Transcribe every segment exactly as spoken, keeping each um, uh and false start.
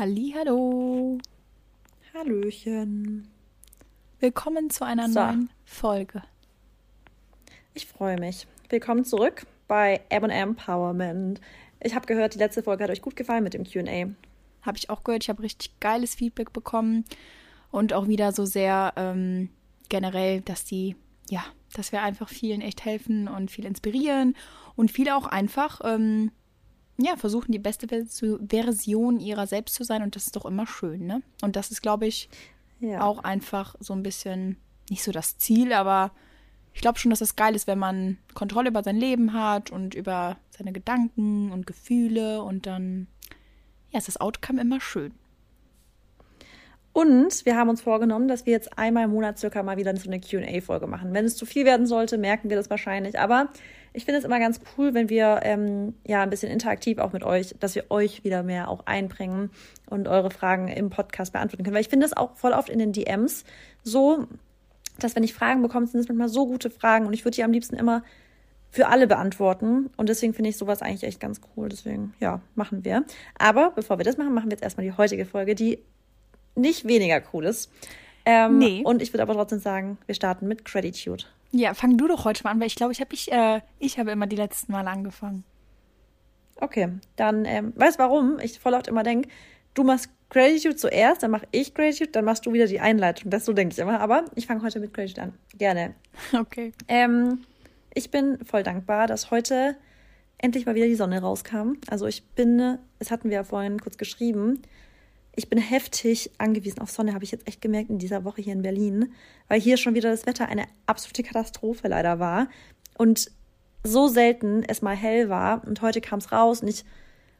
Hallihallo. Hallöchen. Willkommen zu einer so. neuen Folge. Ich freue mich. Willkommen zurück bei M and Mpowerment. Ich habe gehört, die letzte Folge hat euch gut gefallen mit dem Q and A. Habe ich auch gehört. Ich habe richtig geiles Feedback bekommen und auch wieder so sehr ähm, generell, dass die, ja, dass wir einfach vielen echt helfen und viel inspirieren und viele auch einfach ähm, ja, versuchen, die beste Version ihrer selbst zu sein, und das ist doch immer schön, ne? Und das ist, glaube ich, ja. auch einfach so ein bisschen, nicht so das Ziel, aber ich glaube schon, dass das geil ist, wenn man Kontrolle über sein Leben hat und über seine Gedanken und Gefühle, und dann ja, ist das Outcome immer schön. Und wir haben uns vorgenommen, dass wir jetzt einmal im Monat circa mal wieder so eine Q and A-Folge machen. Wenn es zu viel werden sollte, merken wir das wahrscheinlich. Aber ich finde es immer ganz cool, wenn wir ähm, ja ein bisschen interaktiv auch mit euch, dass wir euch wieder mehr auch einbringen und eure Fragen im Podcast beantworten können. Weil ich finde das auch voll oft in den D Ms so, dass wenn ich Fragen bekomme, sind es manchmal so gute Fragen. Und ich würde die am liebsten immer für alle beantworten. Und deswegen finde ich sowas eigentlich echt ganz cool. Deswegen, ja, machen wir. Aber bevor wir das machen, machen wir jetzt erstmal die heutige Folge, die nicht weniger cool ist. Ähm, nee. Und ich würde aber trotzdem sagen, wir starten mit Gratitude. Ja, fang du doch heute mal an, weil ich glaube, ich habe ich, äh, ich habe immer die letzten Male angefangen. Okay, dann, ähm, weißt du warum? Ich voll oft immer denke, du machst Gratitude zuerst, dann mache ich Gratitude, dann machst du wieder die Einleitung. Das so denke ich immer, aber ich fange heute mit Gratitude an. Gerne. Okay. Ähm, ich bin voll dankbar, dass heute endlich mal wieder die Sonne rauskam. Also ich bin, das hatten wir ja vorhin kurz geschrieben, ich bin heftig angewiesen auf Sonne, habe ich jetzt echt gemerkt in dieser Woche hier in Berlin, weil hier schon wieder das Wetter eine absolute Katastrophe leider war und so selten es mal hell war, und heute kam es raus und ich,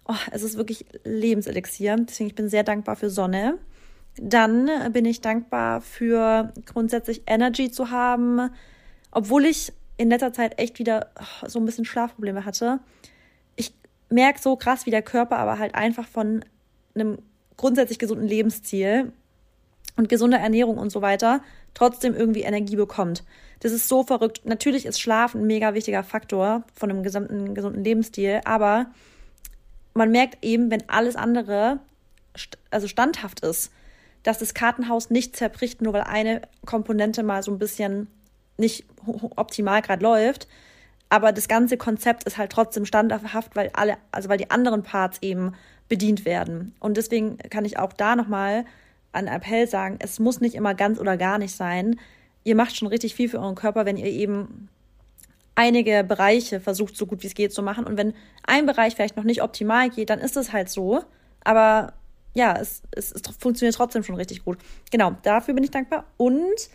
oh, es ist wirklich Lebenselixier, deswegen ich bin sehr dankbar für Sonne. Dann bin ich dankbar für grundsätzlich Energy zu haben, obwohl ich in letzter Zeit echt wieder oh, so ein bisschen Schlafprobleme hatte. Ich merke so krass, wie der Körper aber halt einfach von einem grundsätzlich gesunden Lebensstil und gesunder Ernährung und so weiter trotzdem irgendwie Energie bekommt. Das ist so verrückt. Natürlich ist Schlaf ein mega wichtiger Faktor von einem gesamten gesunden Lebensstil, aber man merkt eben, wenn alles andere st- also standhaft ist, dass das Kartenhaus nicht zerbricht, nur weil eine Komponente mal so ein bisschen nicht optimal gerade läuft. Aber das ganze Konzept ist halt trotzdem standhaft, weil alle, also weil die anderen Parts eben bedient werden. Und deswegen kann ich auch da nochmal an Appell sagen, es muss nicht immer ganz oder gar nicht sein. Ihr macht schon richtig viel für euren Körper, wenn ihr eben einige Bereiche versucht, so gut wie es geht zu machen. Und wenn ein Bereich vielleicht noch nicht optimal geht, dann ist es halt so. Aber ja, es, es, es funktioniert trotzdem schon richtig gut. Genau, dafür bin ich dankbar. Und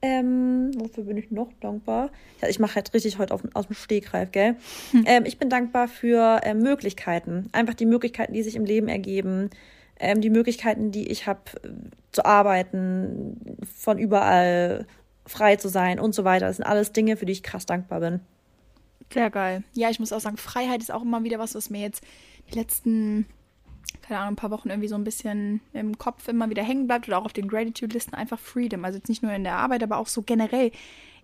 Ähm, wofür bin ich noch dankbar? Ja, ich mache halt richtig heute auf, aus dem Stegreif, gell? Hm. Ähm, ich bin dankbar für äh, Möglichkeiten. Einfach die Möglichkeiten, die sich im Leben ergeben. Ähm, die Möglichkeiten, die ich habe, äh, zu arbeiten, von überall frei zu sein und so weiter. Das sind alles Dinge, für die ich krass dankbar bin. Sehr geil. Ja, ich muss auch sagen, Freiheit ist auch immer wieder was, was mir jetzt die letzten, keine Ahnung, ein paar Wochen irgendwie so ein bisschen im Kopf immer wieder hängen bleibt, oder auch auf den Gratitude-Listen einfach Freedom. Also jetzt nicht nur in der Arbeit, aber auch so generell.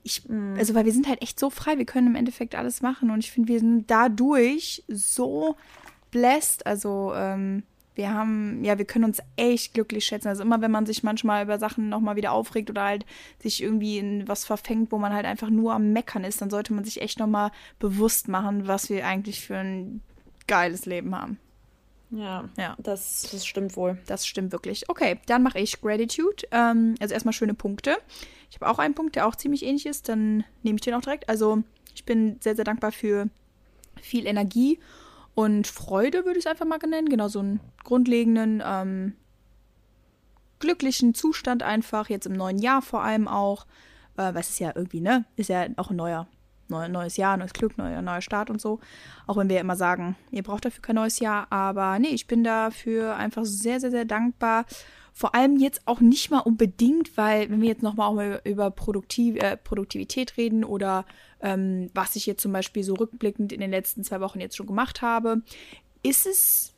Ich, mm. Also weil wir sind halt echt so frei, wir können im Endeffekt alles machen, und ich finde, wir sind dadurch so blessed. Also ähm, wir haben, ja, wir können uns echt glücklich schätzen. Also immer, wenn man sich manchmal über Sachen nochmal wieder aufregt oder halt sich irgendwie in was verfängt, wo man halt einfach nur am Meckern ist, dann sollte man sich echt nochmal bewusst machen, was wir eigentlich für ein geiles Leben haben. Ja, ja. Das, das stimmt wohl. Das stimmt wirklich. Okay, dann mache ich Gratitude. Ähm, also erstmal schöne Punkte. Ich habe auch einen Punkt, der auch ziemlich ähnlich ist. Dann nehme ich den auch direkt. Also ich bin sehr, sehr dankbar für viel Energie und Freude, würde ich es einfach mal nennen. Genau, so einen grundlegenden, ähm, glücklichen Zustand einfach. Jetzt im neuen Jahr vor allem auch. Äh, was ist ja irgendwie, ne? Ist ja auch ein neuer Neu, neues Jahr, neues Glück, neuer, neuer Start und so. Auch wenn wir immer sagen, ihr braucht dafür kein neues Jahr. Aber nee, ich bin dafür einfach sehr, sehr, sehr dankbar. Vor allem jetzt auch nicht mal unbedingt, weil wenn wir jetzt nochmal auch mal über Produktiv, äh, Produktivität reden oder ähm, was ich jetzt zum Beispiel so rückblickend in den letzten zwei Wochen jetzt schon gemacht habe, ist es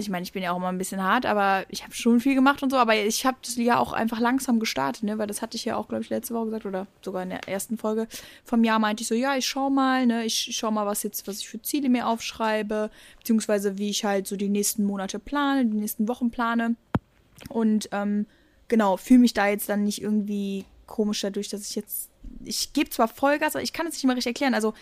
ich meine, ich bin ja auch immer ein bisschen hart, aber ich habe schon viel gemacht und so, aber ich habe das Jahr auch einfach langsam gestartet, ne, weil das hatte ich ja auch, glaube ich, letzte Woche gesagt oder sogar in der ersten Folge vom Jahr meinte ich so, ja, ich schau mal, ne, ich, ich schau mal, was jetzt, was ich für Ziele mir aufschreibe, beziehungsweise wie ich halt so die nächsten Monate plane, die nächsten Wochen plane und, ähm, genau, fühle mich da jetzt dann nicht irgendwie komisch dadurch, dass ich jetzt, ich gebe zwar Vollgas, aber ich kann es nicht immer richtig erklären, also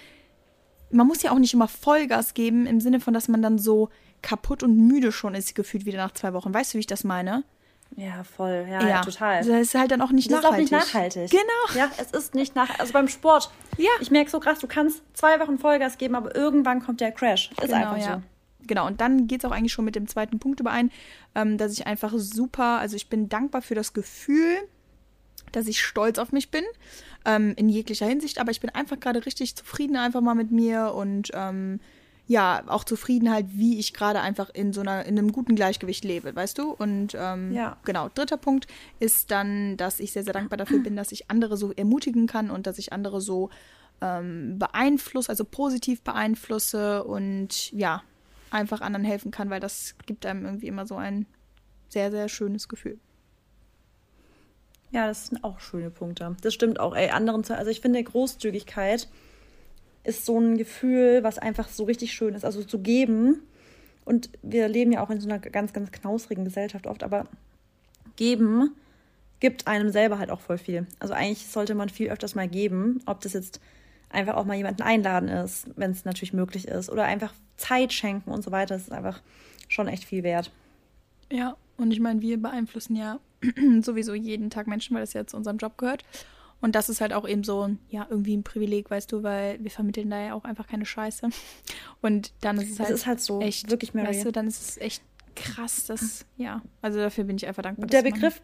man muss ja auch nicht immer Vollgas geben, im Sinne von, dass man dann so kaputt und müde schon ist, gefühlt wieder nach zwei Wochen. Weißt du, wie ich das meine? Ja, voll. Ja, ja. ja total. Das ist halt dann auch nicht das nachhaltig. Das ist auch nicht nachhaltig. Genau. Ja, es ist nicht nachhaltig. Also beim Sport. Ja. Ich merke so krass, du kannst zwei Wochen Vollgas geben, aber irgendwann kommt der Crash. Ist genau, einfach ja. so. Genau, und dann geht es auch eigentlich schon mit dem zweiten Punkt überein, ähm, dass ich einfach super, also ich bin dankbar für das Gefühl, dass ich stolz auf mich bin, ähm, in jeglicher Hinsicht, aber ich bin einfach gerade richtig zufrieden einfach mal mit mir und ähm, ja, auch zufrieden halt, wie ich gerade einfach in so einer, in einem guten Gleichgewicht lebe, weißt du? Und ähm, ja. genau, dritter Punkt ist dann, dass ich sehr, sehr dankbar dafür bin, dass ich andere so ermutigen kann und dass ich andere so ähm, beeinflusse, also positiv beeinflusse und ja, einfach anderen helfen kann, weil das gibt einem irgendwie immer so ein sehr, sehr schönes Gefühl. Ja, das sind auch schöne Punkte. Das stimmt auch, ey, anderen zu, also ich finde, Großzügigkeit ist so ein Gefühl, was einfach so richtig schön ist, also zu geben. Und wir leben ja auch in so einer ganz, ganz knausrigen Gesellschaft oft, aber geben gibt einem selber halt auch voll viel. Also eigentlich sollte man viel öfters mal geben, ob das jetzt einfach auch mal jemanden einladen ist, wenn es natürlich möglich ist, oder einfach Zeit schenken und so weiter. Das ist einfach schon echt viel wert. Ja, und ich meine, wir beeinflussen ja sowieso jeden Tag Menschen, weil das ja zu unserem Job gehört. Und das ist halt auch eben so, ja, irgendwie ein Privileg, weißt du, weil wir vermitteln da ja auch einfach keine Scheiße. Und dann ist es halt, ist halt so, echt, wirklich, Mary. Weißt du, dann ist es echt krass, dass, ja, also dafür bin ich einfach dankbar. Der Begriff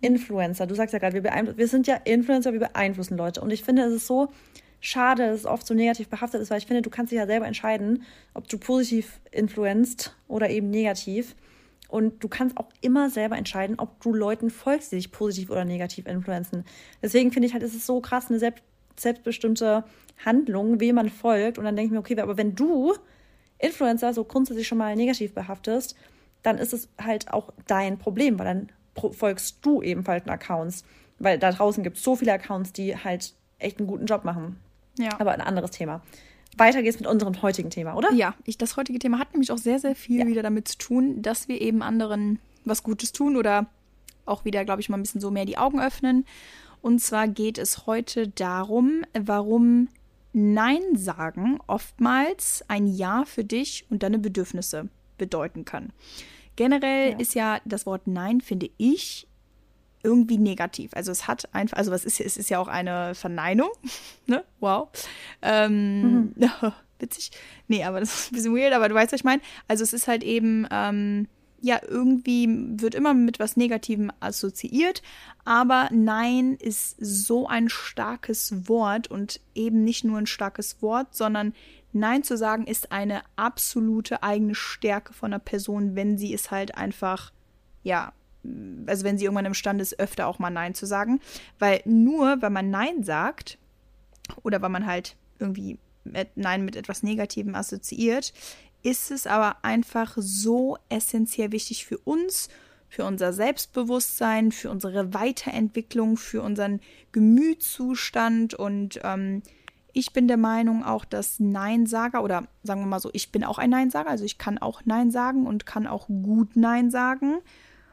Influencer, du sagst ja gerade, wir, beeinfl- wir sind ja Influencer, wir beeinflussen Leute. Und ich finde, es ist so schade, dass es oft so negativ behaftet ist, weil ich finde, du kannst dich ja selber entscheiden, ob du positiv influenzt oder eben negativ. Und du kannst auch immer selber entscheiden, ob du Leuten folgst, die dich positiv oder negativ influenzen. Deswegen finde ich halt, es ist so krass, eine selbst, selbstbestimmte Handlung, wem man folgt. Und dann denke ich mir, okay, aber wenn du Influencer so grundsätzlich schon mal negativ behaftest, dann ist es halt auch dein Problem, weil dann pro- folgst du eben falschen Accounts. Weil da draußen gibt es so viele Accounts, die halt echt einen guten Job machen. Ja. Aber ein anderes Thema. Weiter geht's mit unserem heutigen Thema, oder? Ja, ich, das heutige Thema hat nämlich auch sehr, sehr viel ja. wieder damit zu tun, dass wir eben anderen was Gutes tun oder auch wieder, glaube ich, mal ein bisschen so mehr die Augen öffnen. Und zwar geht es heute darum, warum Nein sagen oftmals ein Ja für dich und deine Bedürfnisse bedeuten kann. Generell ja. ist ja das Wort Nein, finde ich, irgendwie negativ. Also es hat einfach, also was ist, es ist ja auch eine Verneinung, ne? Wow. Ähm, mhm. Witzig. Nee, aber das ist ein bisschen weird, aber du weißt, was ich meine. Also es ist halt eben, ähm, ja, irgendwie wird immer mit was Negativem assoziiert, aber Nein ist so ein starkes Wort und eben nicht nur ein starkes Wort, sondern Nein zu sagen ist eine absolute eigene Stärke von einer Person, wenn sie es halt einfach, ja, also wenn sie irgendwann imstande ist, öfter auch mal Nein zu sagen. Weil nur, wenn man Nein sagt oder wenn man halt irgendwie mit Nein mit etwas Negativem assoziiert, ist es aber einfach so essentiell wichtig für uns, für unser Selbstbewusstsein, für unsere Weiterentwicklung, für unseren Gemütszustand. Und ähm, ich bin der Meinung auch, dass Neinsager oder sagen wir mal so, ich bin auch ein Neinsager, also ich kann auch Nein sagen und kann auch gut Nein sagen.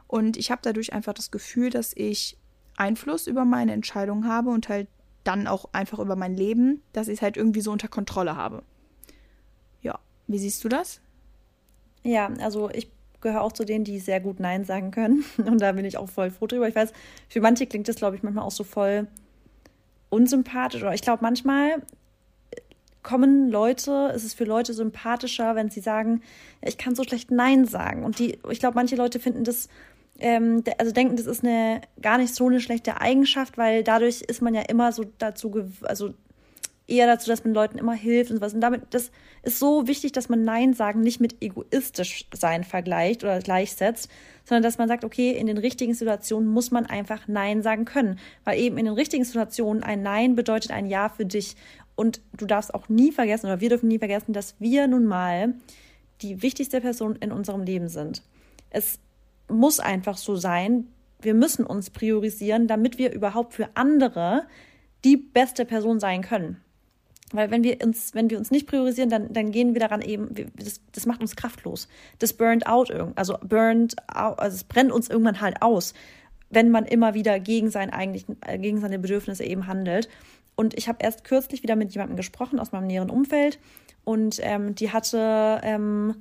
Und ich habe dadurch einfach das Gefühl, dass ich Einfluss über meine Entscheidungen habe und halt dann auch einfach über mein Leben, dass ich es halt irgendwie so unter Kontrolle habe. Ja, wie siehst du das? Ja, also ich gehöre auch zu denen, die sehr gut Nein sagen können. Und da bin ich auch voll froh drüber. Ich weiß, für manche klingt das, glaube ich, manchmal auch so voll unsympathisch. Oder ich glaube, manchmal kommen Leute, es ist für Leute sympathischer, wenn sie sagen, ich kann so schlecht Nein sagen. Und die, ich glaube, manche Leute finden das also denken, das ist eine gar nicht so eine schlechte Eigenschaft, weil dadurch ist man ja immer so dazu, also eher dazu, dass man Leuten immer hilft und sowas. Und damit, das ist so wichtig, dass man Nein sagen nicht mit egoistisch sein vergleicht oder gleichsetzt, sondern dass man sagt, okay, in den richtigen Situationen muss man einfach Nein sagen können. Weil eben in den richtigen Situationen ein Nein bedeutet ein Ja für dich. Und du darfst auch nie vergessen, oder wir dürfen nie vergessen, dass wir nun mal die wichtigste Person in unserem Leben sind. Es muss einfach so sein, wir müssen uns priorisieren, damit wir überhaupt für andere die beste Person sein können. Weil wenn wir uns, wenn wir uns nicht priorisieren, dann, dann gehen wir daran eben, wir, das, das macht uns kraftlos. Das burnt out, also burnt out, also es brennt uns irgendwann halt aus, wenn man immer wieder gegen, sein eigentlichen, gegen seine Bedürfnisse eben handelt. Und ich habe erst kürzlich wieder mit jemandem gesprochen aus meinem näheren Umfeld und ähm, die hatte, ähm,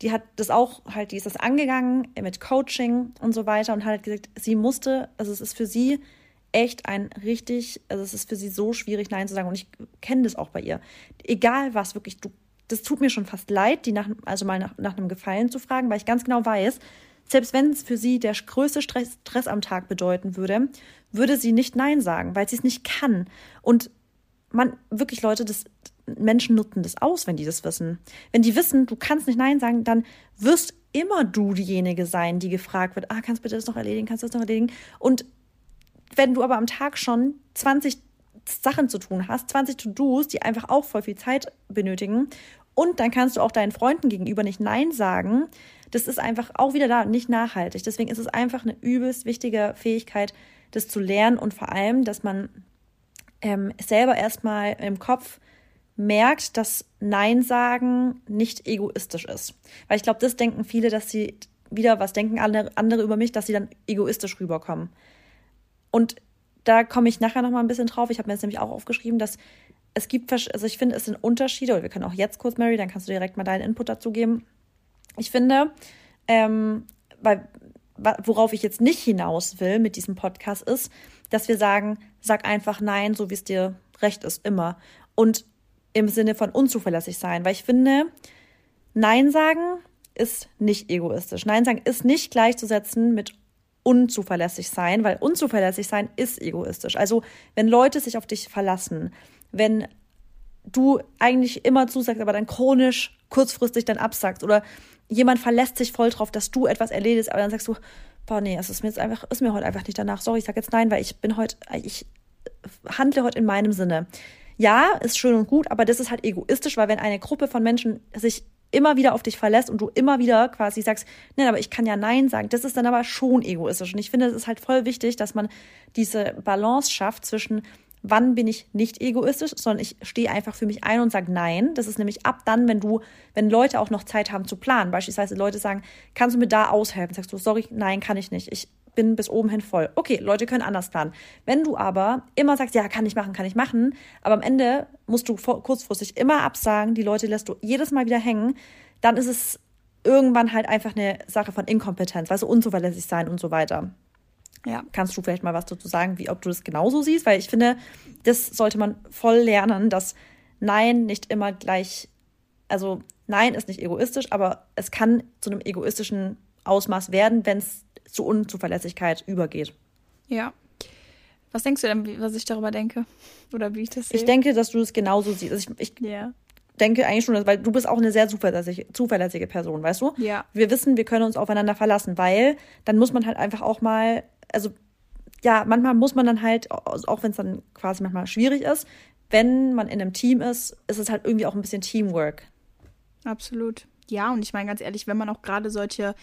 die hat das auch halt, die ist das angegangen mit Coaching und so weiter und hat gesagt, sie musste, also es ist für sie echt ein richtig, also es ist für sie so schwierig, Nein zu sagen. Und ich kenne das auch bei ihr. Egal was, wirklich, du, das tut mir schon fast leid, die nach, also mal nach, nach einem Gefallen zu fragen, weil ich ganz genau weiß, selbst wenn es für sie der größte Stress, Stress am Tag bedeuten würde, würde sie nicht Nein sagen, weil sie es nicht kann. Und man, wirklich Leute, das, Menschen nutzen das aus, wenn die das wissen. Wenn die wissen, du kannst nicht Nein sagen, dann wirst immer du diejenige sein, die gefragt wird, ah, kannst du bitte das noch erledigen, kannst du das noch erledigen? Und wenn du aber am Tag schon zwanzig Sachen zu tun hast, zwanzig To-Dos, die einfach auch voll viel Zeit benötigen und dann kannst du auch deinen Freunden gegenüber nicht Nein sagen, das ist einfach auch wieder da nicht nachhaltig. Deswegen ist es einfach eine übelst wichtige Fähigkeit, das zu lernen und vor allem, dass man ähm, selber erstmal im Kopf merkt, dass Nein sagen nicht egoistisch ist. Weil ich glaube, das denken viele, dass sie wieder, was denken andere, andere über mich, dass sie dann egoistisch rüberkommen. Und da komme ich nachher noch mal ein bisschen drauf. Ich habe mir jetzt nämlich auch aufgeschrieben, dass es gibt, also ich finde, es sind Unterschiede, oder wir können auch jetzt kurz, Mary, dann kannst du direkt mal deinen Input dazu geben. Ich finde, ähm, weil, worauf ich jetzt nicht hinaus will mit diesem Podcast ist, dass wir sagen, sag einfach Nein, so wie es dir recht ist, immer. Und im Sinne von unzuverlässig sein. Weil ich finde, Nein sagen ist nicht egoistisch. Nein sagen ist nicht gleichzusetzen mit unzuverlässig sein, weil unzuverlässig sein ist egoistisch. Also wenn Leute sich auf dich verlassen, wenn du eigentlich immer zusagst, aber dann chronisch kurzfristig dann absagst oder jemand verlässt sich voll drauf, dass du etwas erledigst, aber dann sagst du, boah nee, es ist mir jetzt einfach, ist mir heute einfach nicht danach, sorry, ich sag jetzt nein, weil ich bin heute, ich handle heute in meinem Sinne. Ja, ist schön und gut, aber das ist halt egoistisch, weil wenn eine Gruppe von Menschen sich immer wieder auf dich verlässt und du immer wieder quasi sagst, nein, aber ich kann ja Nein sagen, das ist dann aber schon egoistisch. Und ich finde, es ist halt voll wichtig, dass man diese Balance schafft zwischen, wann bin ich nicht egoistisch, sondern ich stehe einfach für mich ein und sage Nein. Das ist nämlich ab dann, wenn du, wenn Leute auch noch Zeit haben zu planen. Beispielsweise Leute sagen, kannst du mir da aushelfen? Sagst du, sorry, nein, kann ich nicht. Ich bin bis oben hin voll. Okay, Leute können anders planen. Wenn du aber immer sagst, ja, kann ich machen, kann ich machen, aber am Ende musst du vor, kurzfristig immer absagen, die Leute lässt du jedes Mal wieder hängen, dann ist es irgendwann halt einfach eine Sache von Inkompetenz, also unzuverlässig sein und so weiter. Ja, kannst du vielleicht mal was dazu sagen, wie, ob du das genauso siehst? Weil ich finde, das sollte man voll lernen, dass Nein nicht immer gleich, also Nein ist nicht egoistisch, aber es kann zu einem egoistischen Ausmaß werden, wenn es zu Unzuverlässigkeit übergeht. Ja. Was denkst du denn, was ich darüber denke? Oder wie ich das sehe? Ich denke, dass du es genauso siehst. Also ich ich yeah. denke eigentlich schon, weil du bist auch eine sehr zuverlässige, zuverlässige Person, weißt du? Ja. Wir wissen, wir können uns aufeinander verlassen, weil dann muss man halt einfach auch mal, also ja, manchmal muss man dann halt, auch wenn es dann quasi manchmal schwierig ist, wenn man in einem Team ist, ist es halt irgendwie auch ein bisschen Teamwork. Absolut. Ja, und ich meine ganz ehrlich, wenn man auch gerade solche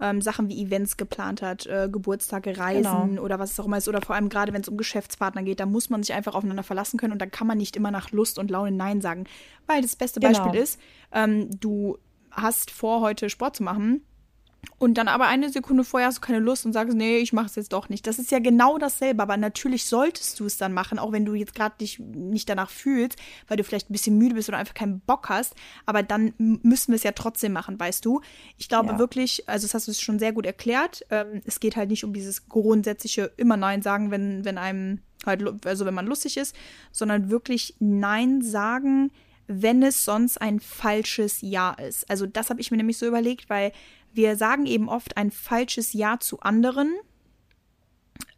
Ähm, Sachen wie Events geplant hat, äh, Geburtstage, Reisen genau. oder was es auch immer ist. Oder vor allem gerade, wenn es um Geschäftspartner geht, da muss man sich einfach aufeinander verlassen können und da kann man nicht immer nach Lust und Laune Nein sagen. Weil das beste genau. Beispiel ist, ähm, du hast vor, heute Sport zu machen und dann aber eine Sekunde vorher hast du keine Lust und sagst, nee, ich mache es jetzt doch nicht. Das ist ja genau dasselbe, aber natürlich solltest du es dann machen, auch wenn du jetzt gerade dich nicht danach fühlst, weil du vielleicht ein bisschen müde bist oder einfach keinen Bock hast, aber dann müssen wir es ja trotzdem machen, weißt du? Ich glaube ja. wirklich, also das hast du es schon sehr gut erklärt, ähm, es geht halt nicht um dieses grundsätzliche immer Nein sagen, wenn, wenn einem halt, also wenn man lustig ist, sondern wirklich Nein sagen, wenn es sonst ein falsches Ja ist. Also das habe ich mir nämlich so überlegt, weil wir sagen eben oft ein falsches Ja zu anderen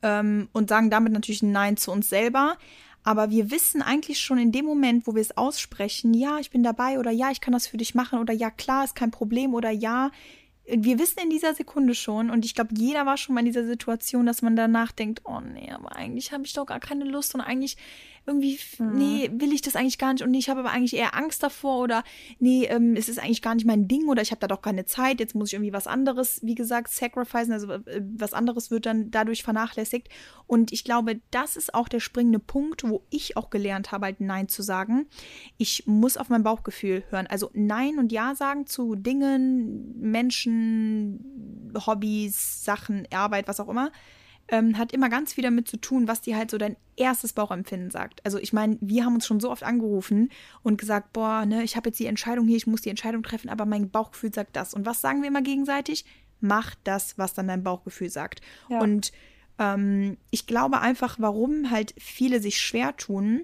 ähm, und sagen damit natürlich ein Nein zu uns selber. Aber wir wissen eigentlich schon in dem Moment, wo wir es aussprechen, ja, ich bin dabei oder ja, ich kann das für dich machen oder ja, klar, ist kein Problem oder ja. Wir wissen in dieser Sekunde schon und ich glaube, jeder war schon mal in dieser Situation, dass man danach denkt, oh nee, aber eigentlich habe ich doch gar keine Lust und eigentlich irgendwie, mhm. nee, will ich das eigentlich gar nicht und nee, ich habe aber eigentlich eher Angst davor oder nee, ähm, es ist eigentlich gar nicht mein Ding oder ich habe da doch keine Zeit, jetzt muss ich irgendwie was anderes, wie gesagt, sacrificen, also äh, was anderes wird dann dadurch vernachlässigt und ich glaube, das ist auch der springende Punkt, wo ich auch gelernt habe, halt Nein zu sagen. Ich muss auf mein Bauchgefühl hören, also Nein und Ja sagen zu Dingen, Menschen, Hobbys, Sachen, Arbeit, was auch immer. Ähm, hat immer ganz viel damit zu tun, was dir halt so dein erstes Bauchempfinden sagt. Also ich meine, wir haben uns schon so oft angerufen und gesagt, boah, ne, ich habe jetzt die Entscheidung hier, ich muss die Entscheidung treffen, aber mein Bauchgefühl sagt das. Und was sagen wir immer gegenseitig? Mach das, was dann dein Bauchgefühl sagt. Ja. Und ähm, ich glaube einfach, warum halt viele sich schwer tun,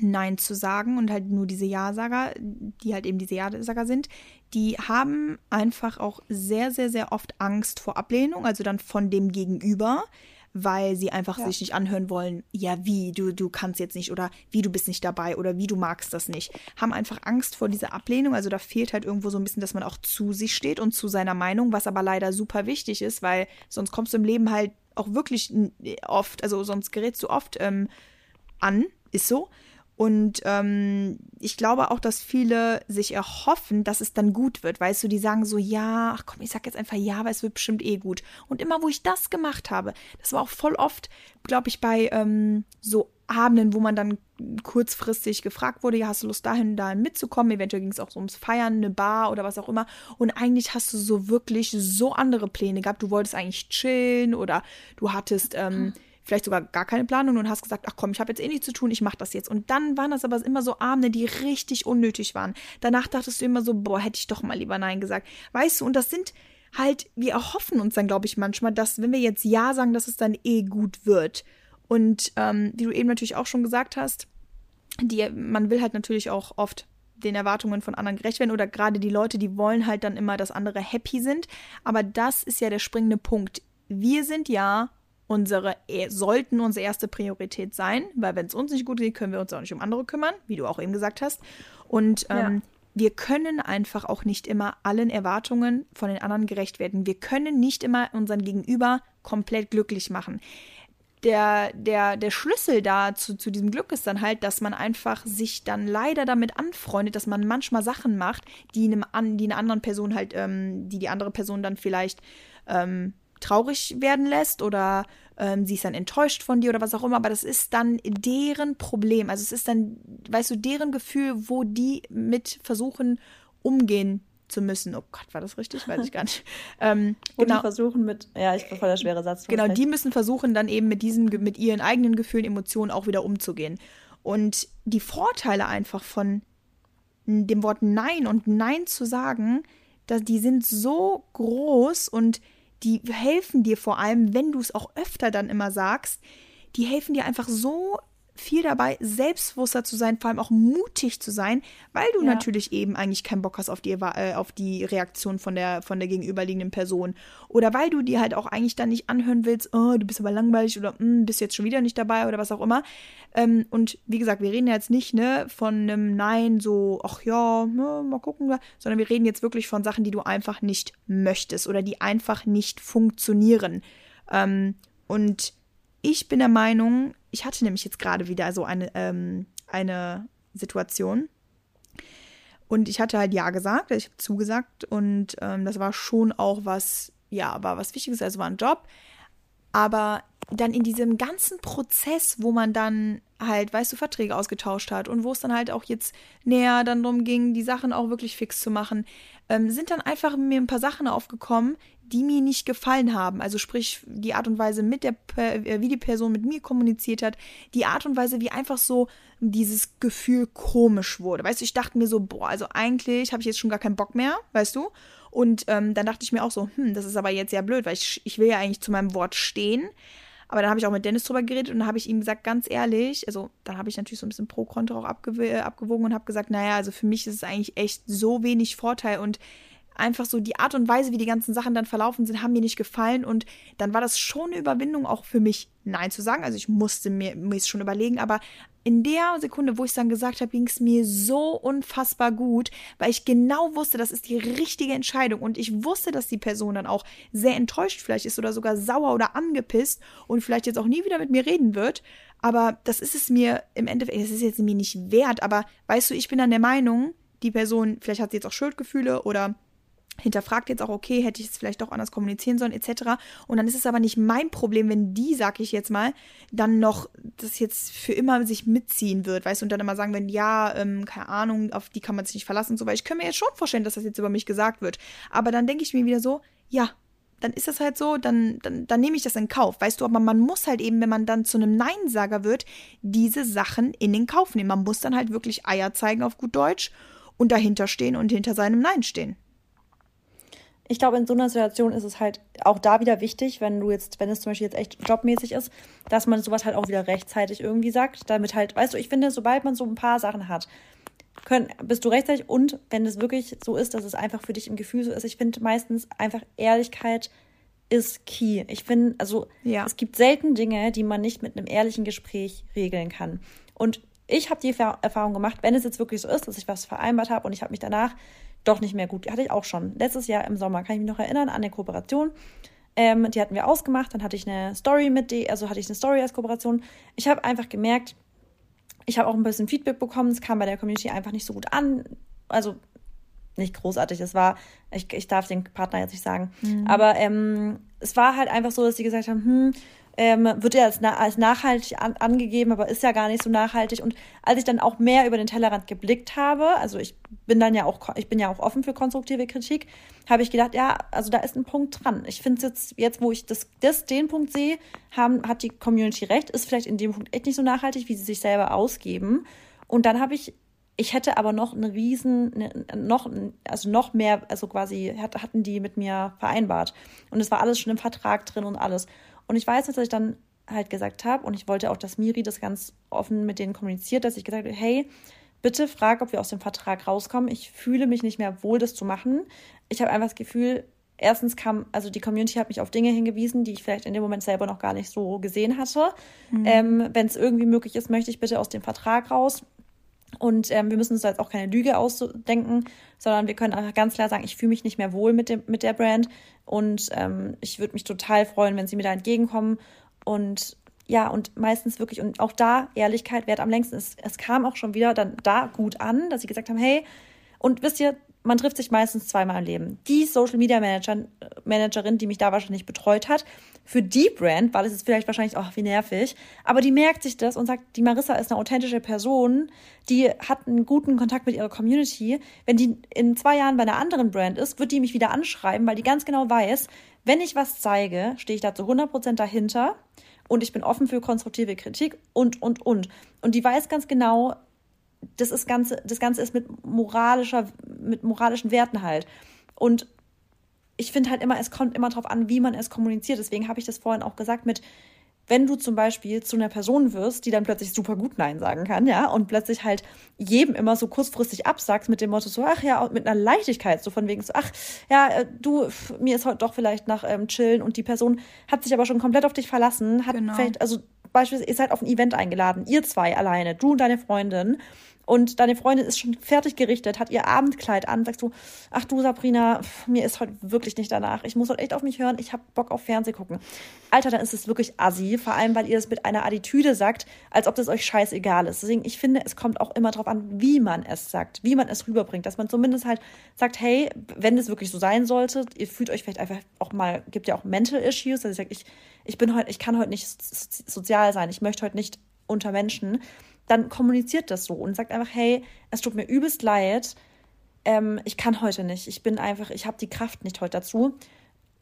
Nein zu sagen und halt nur diese Ja-Sager, die halt eben diese Ja-Sager sind, die haben einfach auch sehr, sehr, sehr oft Angst vor Ablehnung, also dann von dem Gegenüber, weil sie einfach ja. sich nicht anhören wollen, ja wie, du, du kannst jetzt nicht oder wie, du bist nicht dabei oder wie, du magst das nicht. Haben einfach Angst vor dieser Ablehnung, also da fehlt halt irgendwo so ein bisschen, dass man auch zu sich steht und zu seiner Meinung, was aber leider super wichtig ist, weil sonst kommst du im Leben halt auch wirklich oft, also sonst gerätst du oft ähm, an, ist so. Und ähm, ich glaube auch, dass viele sich erhoffen, dass es dann gut wird. Weißt du, die sagen so, ja, ach komm, ich sag jetzt einfach ja, weil es wird bestimmt eh gut. Und immer, wo ich das gemacht habe, das war auch voll oft, glaube ich, bei ähm, so Abenden, wo man dann kurzfristig gefragt wurde, ja, hast du Lust dahin, dahin mitzukommen? Eventuell ging es auch so ums Feiern, eine Bar oder was auch immer. Und eigentlich hast du so wirklich so andere Pläne gehabt. Du wolltest eigentlich chillen oder du hattest... Ähm, vielleicht sogar gar keine Planung und hast gesagt, ach komm, ich habe jetzt eh nichts zu tun, ich mache das jetzt. Und dann waren das aber immer so Abende, die richtig unnötig waren. Danach dachtest du immer so, boah, hätte ich doch mal lieber Nein gesagt. Weißt du, und das sind halt, wir erhoffen uns dann, glaube ich, manchmal, dass, wenn wir jetzt Ja sagen, dass es dann eh gut wird. Und ähm, wie du eben natürlich auch schon gesagt hast, die, man will halt natürlich auch oft den Erwartungen von anderen gerecht werden oder gerade die Leute, die wollen halt dann immer, dass andere happy sind. Aber das ist ja der springende Punkt. Wir sind ja... Unsere sollten unsere erste Priorität sein, weil wenn es uns nicht gut geht, können wir uns auch nicht um andere kümmern, wie du auch eben gesagt hast. Und ähm, ja. wir können einfach auch nicht immer allen Erwartungen von den anderen gerecht werden. Wir können nicht immer unseren Gegenüber komplett glücklich machen. Der, der, der Schlüssel da zu, zu diesem Glück ist dann halt, dass man einfach sich dann leider damit anfreundet, dass man manchmal Sachen macht, die, einem, die einer anderen Person halt, ähm, die die andere Person dann vielleicht... Ähm, traurig werden lässt oder ähm, sie ist dann enttäuscht von dir oder was auch immer, aber das ist dann deren Problem. Also es ist dann, weißt du, deren Gefühl, wo die mit versuchen, umgehen zu müssen. Oh Gott, war das richtig? Weiß ich gar nicht. Ähm, wo genau, die versuchen mit, ja, ich war voll der schwere Satz. Genau, recht. Die müssen versuchen, dann eben mit diesen, mit ihren eigenen Gefühlen, Emotionen auch wieder umzugehen. Und die Vorteile einfach von dem Wort Nein und Nein zu sagen, dass die sind so groß und die helfen dir vor allem, wenn du es auch öfter dann immer sagst, die helfen dir einfach so viel dabei, selbstbewusster zu sein, vor allem auch mutig zu sein, weil du ja. natürlich eben eigentlich keinen Bock hast auf die, äh, auf die Reaktion von der, von der gegenüberliegenden Person. Oder weil du dir halt auch eigentlich dann nicht anhören willst, oh, du bist aber langweilig oder bist jetzt schon wieder nicht dabei oder was auch immer. Ähm, und wie gesagt, wir reden ja jetzt nicht ne, von einem Nein, so, ach ja, ne, mal gucken, sondern wir reden jetzt wirklich von Sachen, die du einfach nicht möchtest oder die einfach nicht funktionieren. Ähm, und ich bin der Meinung, ich hatte nämlich jetzt gerade wieder so eine, ähm, eine Situation und ich hatte halt Ja gesagt, ich habe zugesagt und ähm, das war schon auch was, ja, war was Wichtiges, also war ein Job, aber dann in diesem ganzen Prozess, wo man dann halt, weißt du, Verträge ausgetauscht hat und wo es dann halt auch jetzt näher dann drum ging, die Sachen auch wirklich fix zu machen, ähm, sind dann einfach mir ein paar Sachen aufgekommen, die mir nicht gefallen haben. Also sprich, die Art und Weise, mit der, wie die Person mit mir kommuniziert hat, die Art und Weise, wie einfach so dieses Gefühl komisch wurde. Weißt du, ich dachte mir so, boah, also eigentlich habe ich jetzt schon gar keinen Bock mehr, weißt du? Und ähm, dann dachte ich mir auch so, hm, das ist aber jetzt sehr blöd, weil ich, ich will ja eigentlich zu meinem Wort stehen. Aber dann habe ich auch mit Dennis drüber geredet und dann habe ich ihm gesagt, ganz ehrlich, also dann habe ich natürlich so ein bisschen pro Kontra auch abgew- abgewogen und habe gesagt, naja, also für mich ist es eigentlich echt so wenig Vorteil und einfach so die Art und Weise, wie die ganzen Sachen dann verlaufen sind, haben mir nicht gefallen und dann war das schon eine Überwindung auch für mich, Nein zu sagen. Also ich musste mir es schon überlegen, aber in der Sekunde, wo ich es dann gesagt habe, ging es mir so unfassbar gut, weil ich genau wusste, das ist die richtige Entscheidung und ich wusste, dass die Person dann auch sehr enttäuscht vielleicht ist oder sogar sauer oder angepisst und vielleicht jetzt auch nie wieder mit mir reden wird, Aber das ist es mir im Endeffekt, das ist jetzt mir nicht wert, aber weißt du, ich bin dann der Meinung, die Person, vielleicht hat sie jetzt auch Schuldgefühle oder hinterfragt jetzt auch, okay, hätte ich es vielleicht doch anders kommunizieren sollen, et cetera. Und dann ist es aber nicht mein Problem, wenn die, sag ich jetzt mal, dann noch das jetzt für immer sich mitziehen wird, weißt du, und dann immer sagen, wenn ja, ähm, keine Ahnung, auf die kann man sich nicht verlassen und so, weil ich kann mir jetzt schon vorstellen, dass das jetzt über mich gesagt wird. Aber dann denke ich mir wieder so, ja, dann ist das halt so, dann, dann, dann nehme ich das in Kauf, weißt du, aber man muss halt eben, wenn man dann zu einem Neinsager wird, diese Sachen in den Kauf nehmen. Man muss dann halt wirklich Eier zeigen auf gut Deutsch und dahinter stehen und hinter seinem Nein stehen. Ich glaube, in so einer Situation ist es halt auch da wieder wichtig, wenn du jetzt, wenn es zum Beispiel jetzt echt jobmäßig ist, dass man sowas halt auch wieder rechtzeitig irgendwie sagt, damit halt, weißt du, ich finde, sobald man so ein paar Sachen hat, können, bist du rechtzeitig und wenn es wirklich so ist, dass es einfach für dich im Gefühl so ist, ich finde meistens einfach Ehrlichkeit ist key. Ich finde, also ja. Es gibt selten Dinge, die man nicht mit einem ehrlichen Gespräch regeln kann. Und ich habe die Erfahrung gemacht, wenn es jetzt wirklich so ist, dass ich was vereinbart habe und ich habe mich danach doch nicht mehr gut. Hatte ich auch schon. Letztes Jahr im Sommer, kann ich mich noch erinnern, an eine Kooperation. Ähm, die hatten wir ausgemacht, dann hatte ich eine Story mit, die, also hatte ich eine Story als Kooperation. Ich habe einfach gemerkt, ich habe auch ein bisschen Feedback bekommen, es kam bei der Community einfach nicht so gut an. Also nicht großartig, es war, ich, ich darf den Partner jetzt nicht sagen, mhm. aber ähm, es war halt einfach so, dass die gesagt haben, hm, Ähm, wird ja als, na- als nachhaltig an- angegeben, aber ist ja gar nicht so nachhaltig. Und als ich dann auch mehr über den Tellerrand geblickt habe, also ich bin dann ja auch, ich bin ja auch offen für konstruktive Kritik, habe ich gedacht, ja, also da ist ein Punkt dran. Ich finde es jetzt, jetzt, wo ich das, das, den Punkt sehe, haben, hat die Community recht, ist vielleicht in dem Punkt echt nicht so nachhaltig, wie sie sich selber ausgeben. Und dann habe ich, ich hätte aber noch einen riesen, ne, noch, also noch mehr, also quasi hat, hatten die mit mir vereinbart. Und es war alles schon im Vertrag drin und alles. Und ich weiß, dass ich dann halt gesagt habe, und ich wollte auch, dass Miri das ganz offen mit denen kommuniziert, dass ich gesagt habe, hey, bitte frag, ob wir aus dem Vertrag rauskommen. Ich fühle mich nicht mehr wohl, das zu machen. Ich habe einfach das Gefühl, erstens kam, also die Community hat mich auf Dinge hingewiesen, die ich vielleicht in dem Moment selber noch gar nicht so gesehen hatte. Mhm. Ähm, wenn es irgendwie möglich ist, möchte ich bitte aus dem Vertrag raus. Und ähm, wir müssen uns da jetzt auch keine Lüge ausdenken, sondern wir können einfach ganz klar sagen, ich fühle mich nicht mehr wohl mit dem, mit der Brand und ähm, ich würde mich total freuen, wenn sie mir da entgegenkommen. Und ja, und meistens wirklich, und auch da Ehrlichkeit währt am längsten. Es, es kam auch schon wieder dann da gut an, dass sie gesagt haben, hey, und wisst ihr, man trifft sich meistens zweimal im Leben. Die Social Media Manager, Managerin, die mich da wahrscheinlich betreut hat, für die Brand, weil es ist vielleicht wahrscheinlich auch, wie nervig, aber die merkt sich das und sagt, die Marissa ist eine authentische Person, die hat einen guten Kontakt mit ihrer Community. Wenn die in zwei Jahren bei einer anderen Brand ist, wird die mich wieder anschreiben, weil die ganz genau weiß, wenn ich was zeige, stehe ich da zu hundert Prozent dahinter und ich bin offen für konstruktive Kritik und, und, und. Und die weiß ganz genau, das, ist Ganze, das Ganze ist mit, moralischer, mit moralischen Werten halt. Und ich finde halt immer, es kommt immer darauf an, wie man es kommuniziert. Deswegen habe ich das vorhin auch gesagt mit, wenn du zum Beispiel zu einer Person wirst, die dann plötzlich super gut Nein sagen kann, ja, und plötzlich halt jedem immer so kurzfristig absagst mit dem Motto so, ach ja, mit einer Leichtigkeit, so von wegen so, ach ja, du, pff, mir ist heute doch vielleicht nach ähm, Chillen und die Person hat sich aber schon komplett auf dich verlassen, hat genau. vielleicht, also beispielsweise, ihr seid auf ein Event eingeladen, ihr zwei alleine, du und deine Freundin, und deine Freundin ist schon fertig gerichtet, hat ihr Abendkleid an, sagst du, ach du Sabrina, pff, mir ist heute wirklich nicht danach, ich muss heute echt auf mich hören, ich habe Bock auf Fernseh gucken. Alter, dann ist es wirklich assi, vor allem, weil ihr das mit einer Attitüde sagt, als ob das euch scheißegal ist. Deswegen, ich finde, es kommt auch immer drauf an, wie man es sagt, wie man es rüberbringt, dass man zumindest halt sagt, hey, wenn das wirklich so sein sollte, ihr fühlt euch vielleicht einfach auch mal, gibt ja auch Mental Issues, dass ich sage, ich, ich bin heute, ich kann heute nicht sozial sein, ich möchte heute nicht unter Menschen, dann kommuniziert das so und sagt einfach, hey, es tut mir übelst leid, ähm, ich kann heute nicht, ich bin einfach, ich habe die Kraft nicht heute dazu.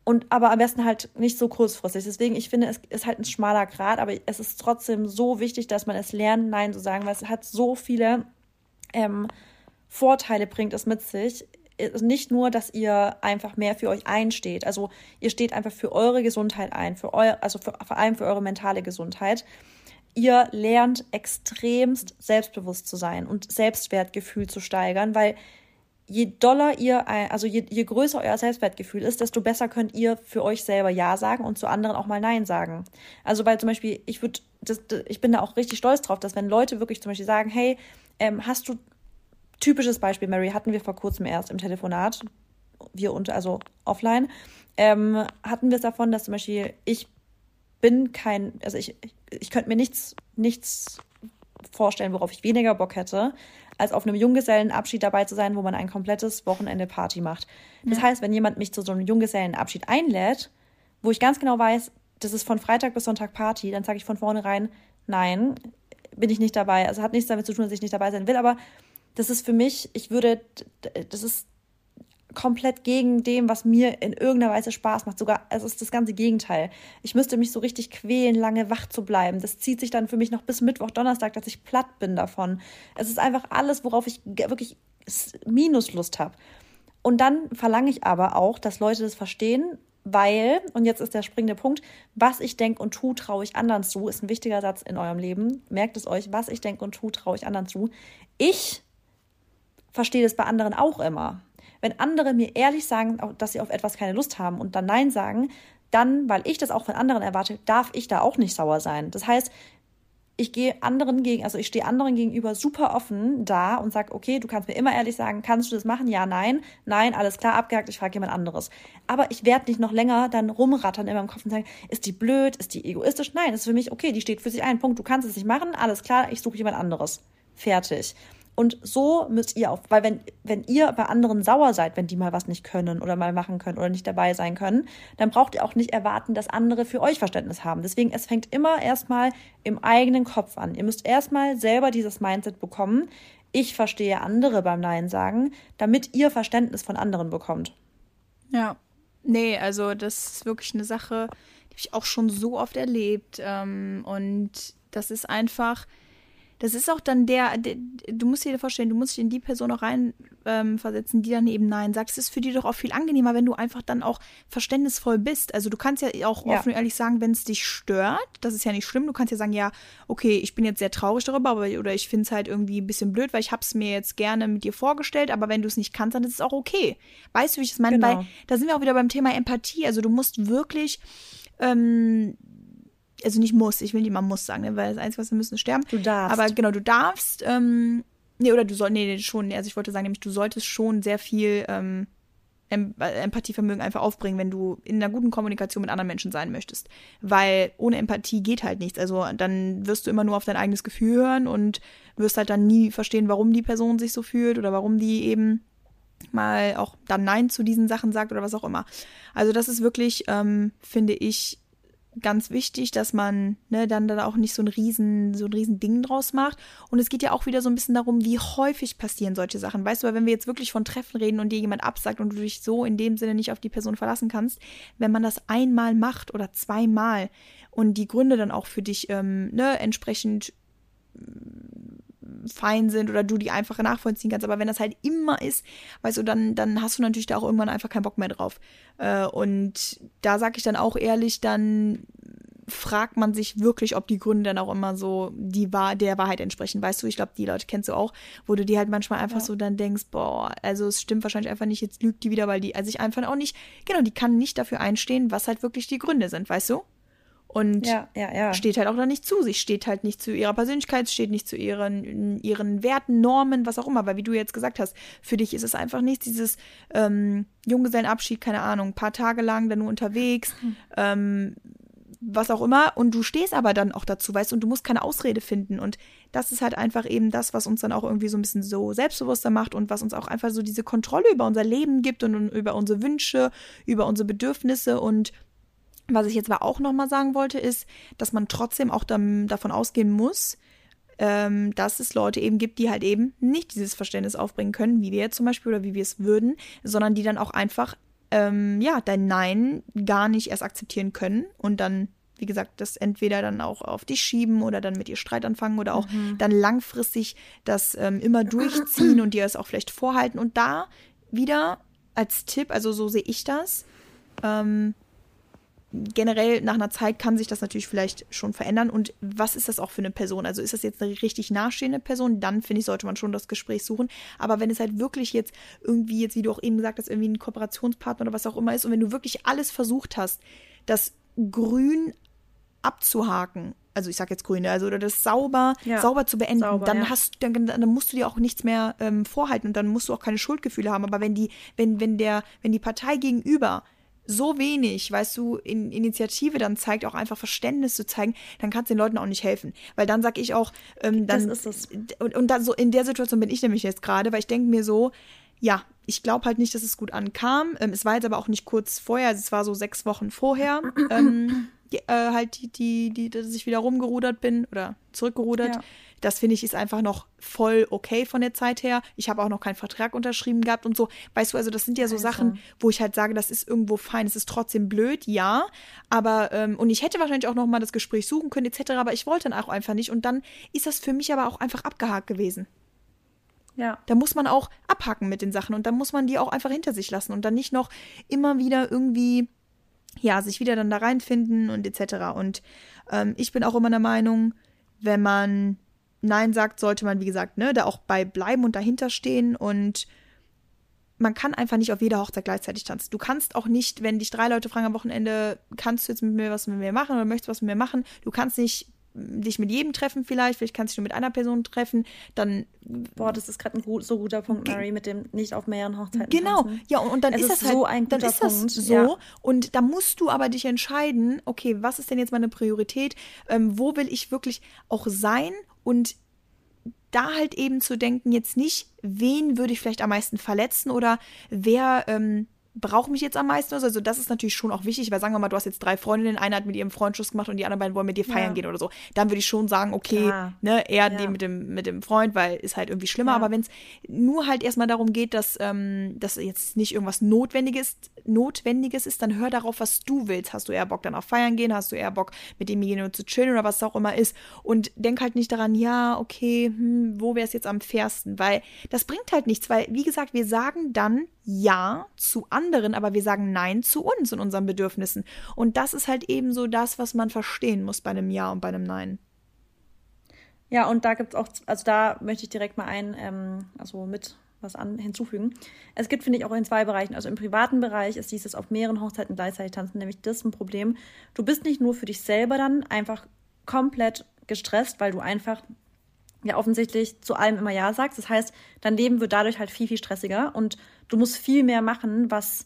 Und aber am besten halt nicht so kurzfristig. Deswegen, ich finde, es ist halt ein schmaler Grat, aber es ist trotzdem so wichtig, dass man es lernt, Nein zu sagen, weil es hat so viele ähm, Vorteile, bringt es mit sich. Nicht nur, dass ihr einfach mehr für euch einsteht. Also ihr steht einfach für eure Gesundheit ein, für euer, also für, vor allem für eure mentale Gesundheit. Ihr lernt extremst selbstbewusst zu sein und Selbstwertgefühl zu steigern, weil je doller ihr, also je, je größer euer Selbstwertgefühl ist, desto besser könnt ihr für euch selber Ja sagen und zu anderen auch mal Nein sagen. Also weil zum Beispiel, ich würde, ich bin da auch richtig stolz drauf, dass wenn Leute wirklich zum Beispiel sagen, hey, ähm, hast du, typisches Beispiel, Mary, hatten wir vor kurzem erst im Telefonat, wir unter, also offline, ähm, hatten wir es davon, dass zum Beispiel ich bin kein, also ich, ich, ich könnte mir nichts nichts vorstellen, worauf ich weniger Bock hätte, als auf einem Junggesellenabschied dabei zu sein, wo man ein komplettes Wochenende Party macht. Das ja. heißt, wenn jemand mich zu so einem Junggesellenabschied einlädt, wo ich ganz genau weiß, das ist von Freitag bis Sonntag Party, dann sage ich von vornherein, nein, bin ich nicht dabei. Also hat nichts damit zu tun, dass ich nicht dabei sein will, aber das ist für mich, ich würde, das ist komplett gegen dem, was mir in irgendeiner Weise Spaß macht. Sogar, es ist das ganze Gegenteil. Ich müsste mich so richtig quälen, lange wach zu bleiben. Das zieht sich dann für mich noch bis Mittwoch, Donnerstag, dass ich platt bin davon. Es ist einfach alles, worauf ich wirklich Minuslust habe. Und dann verlange ich aber auch, dass Leute das verstehen, weil, und jetzt ist der springende Punkt, was ich denke und tue, traue ich anderen zu, ist ein wichtiger Satz in eurem Leben. Merkt es euch, was ich denke und tue, traue ich anderen zu. Ich verstehe das bei anderen auch immer. Wenn andere mir ehrlich sagen, dass sie auf etwas keine Lust haben und dann Nein sagen, dann, weil ich das auch von anderen erwarte, darf ich da auch nicht sauer sein. Das heißt, ich gehe anderen gegen, also ich stehe anderen gegenüber super offen da und sage, okay, du kannst mir immer ehrlich sagen, kannst du das machen? Ja, nein, nein, alles klar, abgehakt, ich frage jemand anderes. Aber ich werde nicht noch länger dann rumrattern in meinem Kopf und sagen, ist die blöd, ist die egoistisch? Nein, das ist für mich, okay, die steht für sich ein, Punkt, du kannst es nicht machen, alles klar, ich suche jemand anderes. Fertig. Und so müsst ihr auch, weil wenn, wenn ihr bei anderen sauer seid, wenn die mal was nicht können oder mal machen können oder nicht dabei sein können, dann braucht ihr auch nicht erwarten, dass andere für euch Verständnis haben. Deswegen, es fängt immer erstmal im eigenen Kopf an. Ihr müsst erstmal selber dieses Mindset bekommen, ich verstehe andere beim Nein sagen, damit ihr Verständnis von anderen bekommt. Ja, nee, also das ist wirklich eine Sache, die habe ich auch schon so oft erlebt. Und das ist einfach... Das ist auch dann der, der, du musst dir vorstellen, du musst dich in die Person auch reinversetzen, ähm, die dann eben Nein sagt. Es ist für die doch auch viel angenehmer, wenn du einfach dann auch verständnisvoll bist. Also du kannst ja auch ja. offen und ehrlich sagen, wenn es dich stört, das ist ja nicht schlimm. Du kannst ja sagen, ja, okay, ich bin jetzt sehr traurig darüber, aber, oder ich finde es halt irgendwie ein bisschen blöd, weil ich habe es mir jetzt gerne mit dir vorgestellt, aber wenn du es nicht kannst, dann ist es auch okay. Weißt du, wie ich das meine? Genau. Weil da sind wir auch wieder beim Thema Empathie. Also du musst wirklich... Ähm, Also nicht muss, ich will nicht mal muss sagen, ne? Weil das Einzige, was wir müssen, ist sterben. Du darfst. Aber genau, du darfst, ähm, nee, oder du sollst, nee, schon, also ich wollte sagen, nämlich du solltest schon sehr viel ähm, Empathievermögen einfach aufbringen, wenn du in einer guten Kommunikation mit anderen Menschen sein möchtest. Weil ohne Empathie geht halt nichts. Also dann wirst du immer nur auf dein eigenes Gefühl hören und wirst halt dann nie verstehen, warum die Person sich so fühlt oder warum die eben mal auch dann Nein zu diesen Sachen sagt oder was auch immer. Also das ist wirklich, ähm, finde ich, ganz wichtig, dass man ne, dann, dann auch nicht so ein riesen so ein riesen Ding draus macht. Und es geht ja auch wieder so ein bisschen darum, wie häufig passieren solche Sachen. Weißt du, weil wenn wir jetzt wirklich von Treffen reden und dir jemand absagt und du dich so in dem Sinne nicht auf die Person verlassen kannst, wenn man das einmal macht oder zweimal und die Gründe dann auch für dich ähm, ne, entsprechend fein sind oder du die einfach nachvollziehen kannst. Aber wenn das halt immer ist, weißt du, dann, dann hast du natürlich da auch irgendwann einfach keinen Bock mehr drauf. Und da sage ich dann auch ehrlich, dann fragt man sich wirklich, ob die Gründe dann auch immer so die Wahr- der Wahrheit entsprechen. Weißt du, ich glaube, die Leute kennst du auch, wo du die halt manchmal einfach ja. so dann denkst, boah, also es stimmt wahrscheinlich einfach nicht, jetzt lügt die wieder, weil die, also ich einfach auch nicht, genau, die kann nicht dafür einstehen, was halt wirklich die Gründe sind, weißt du? Und ja, ja, ja. steht halt auch da nicht zu sich, steht halt nicht zu ihrer Persönlichkeit, steht nicht zu ihren, ihren Werten, Normen, was auch immer. Weil wie du jetzt gesagt hast, für dich ist es einfach nichts, dieses ähm, Junggesellenabschied, keine Ahnung, ein paar Tage lang dann nur unterwegs, mhm. ähm, was auch immer. Und du stehst aber dann auch dazu, weißt du, und du musst keine Ausrede finden. Und das ist halt einfach eben das, was uns dann auch irgendwie so ein bisschen so selbstbewusster macht und was uns auch einfach so diese Kontrolle über unser Leben gibt und, und über unsere Wünsche, über unsere Bedürfnisse. Und was ich jetzt aber auch nochmal sagen wollte, ist, dass man trotzdem auch dann davon ausgehen muss, ähm, dass es Leute eben gibt, die halt eben nicht dieses Verständnis aufbringen können, wie wir jetzt zum Beispiel oder wie wir es würden, sondern die dann auch einfach, ähm, ja, dein Nein gar nicht erst akzeptieren können und dann, wie gesagt, das entweder dann auch auf dich schieben oder dann mit ihr Streit anfangen oder auch mhm. dann langfristig das ähm, immer durchziehen und dir das auch vielleicht vorhalten. Und da wieder als Tipp, also so sehe ich das, ähm, generell nach einer Zeit kann sich das natürlich vielleicht schon verändern. Und was ist das auch für eine Person? Also ist das jetzt eine richtig nahestehende Person? Dann, finde ich, sollte man schon das Gespräch suchen. Aber wenn es halt wirklich jetzt irgendwie, jetzt wie du auch eben gesagt hast, irgendwie ein Kooperationspartner oder was auch immer ist und wenn du wirklich alles versucht hast, das grün abzuhaken, also ich sag jetzt grün, also oder das sauber, ja, sauber zu beenden, sauber, dann ja. hast dann, dann musst du dir auch nichts mehr ähm, vorhalten und dann musst du auch keine Schuldgefühle haben. Aber wenn die, wenn, wenn der, wenn die Partei gegenüber so wenig, weißt du, in Initiative dann zeigt, auch einfach Verständnis zu zeigen, dann kannst du den Leuten auch nicht helfen. Weil dann sag ich auch, ähm, dann, das ist es. Und, und dann so in der Situation bin ich nämlich jetzt gerade, weil ich denke mir so, ja, ich glaube halt nicht, dass es gut ankam. Ähm, es war jetzt aber auch nicht kurz vorher, also es war so sechs Wochen vorher, ähm, die, äh, halt die, die, die, dass ich wieder rumgerudert bin oder zurückgerudert. Ja. Das finde ich ist einfach noch voll okay von der Zeit her. Ich habe auch noch keinen Vertrag unterschrieben gehabt und so. Weißt du, also das sind ja so also. Sachen, wo ich halt sage, das ist irgendwo fein. Es ist trotzdem blöd, ja. Aber, ähm, und ich hätte wahrscheinlich auch noch mal das Gespräch suchen können et cetera. Aber ich wollte dann auch einfach nicht. Und dann ist das für mich aber auch einfach abgehakt gewesen. Ja. Da muss man auch abhaken mit den Sachen. Und dann muss man die auch einfach hinter sich lassen. Und dann nicht noch immer wieder irgendwie, ja, sich wieder dann da reinfinden und et cetera. Und ähm, ich bin auch immer der Meinung, wenn man Nein sagt, sollte man, wie gesagt, ne, da auch bei bleiben und dahinter stehen, und man kann einfach nicht auf jeder Hochzeit gleichzeitig tanzen. Du kannst auch nicht, wenn dich drei Leute fragen am Wochenende, kannst du jetzt mit mir was mit mir machen oder möchtest du was mit mir machen, du kannst nicht dich mit jedem treffen vielleicht, vielleicht kannst du dich nur mit einer Person treffen, dann... Boah, das ist gerade ein gut, so guter Punkt, Mary, mit dem nicht auf mehreren Hochzeiten Genau, tanzen. Ja, und, und dann es ist das so halt, ein guter dann ist das Punkt. So, ja. Und da musst du aber dich entscheiden, okay, was ist denn jetzt meine Priorität, ähm, wo will ich wirklich auch sein. Und da halt eben zu denken, jetzt nicht, wen würde ich vielleicht am meisten verletzen oder wer ähm, braucht mich jetzt am meisten. Also das ist natürlich schon auch wichtig, weil sagen wir mal, du hast jetzt drei Freundinnen, eine hat mit ihrem Freund Schluss gemacht und die anderen beiden wollen mit dir feiern ja. gehen oder so. Dann würde ich schon sagen, okay, ja. ne, eher ja. die mit dem, mit dem Freund, weil ist halt irgendwie schlimmer. Ja. Aber wenn es nur halt erstmal darum geht, dass ähm, das jetzt nicht irgendwas Notwendiges, Notwendiges ist, dann hör darauf, was du willst. Hast du eher Bock dann auf Feiern gehen? Hast du eher Bock mit demjenigen zu chillen oder was es auch immer ist? Und denk halt nicht daran, ja, okay, hm, wo wäre es jetzt am fairsten? Weil das bringt halt nichts, weil wie gesagt, wir sagen dann Ja zu anderen, aber wir sagen Nein zu uns und unseren Bedürfnissen. Und das ist halt eben so das, was man verstehen muss bei einem Ja und bei einem Nein. Ja, und da gibt es auch, also da möchte ich direkt mal ein, ähm, also mit was an, hinzufügen. Es gibt, finde ich, auch in zwei Bereichen. Also im privaten Bereich ist dieses auf mehreren Hochzeiten gleichzeitig tanzen, nämlich das ein Problem. Du bist nicht nur für dich selber dann einfach komplett gestresst, weil du einfach ja offensichtlich zu allem immer Ja sagst. Das heißt, dein Leben wird dadurch halt viel, viel stressiger und du musst viel mehr machen, was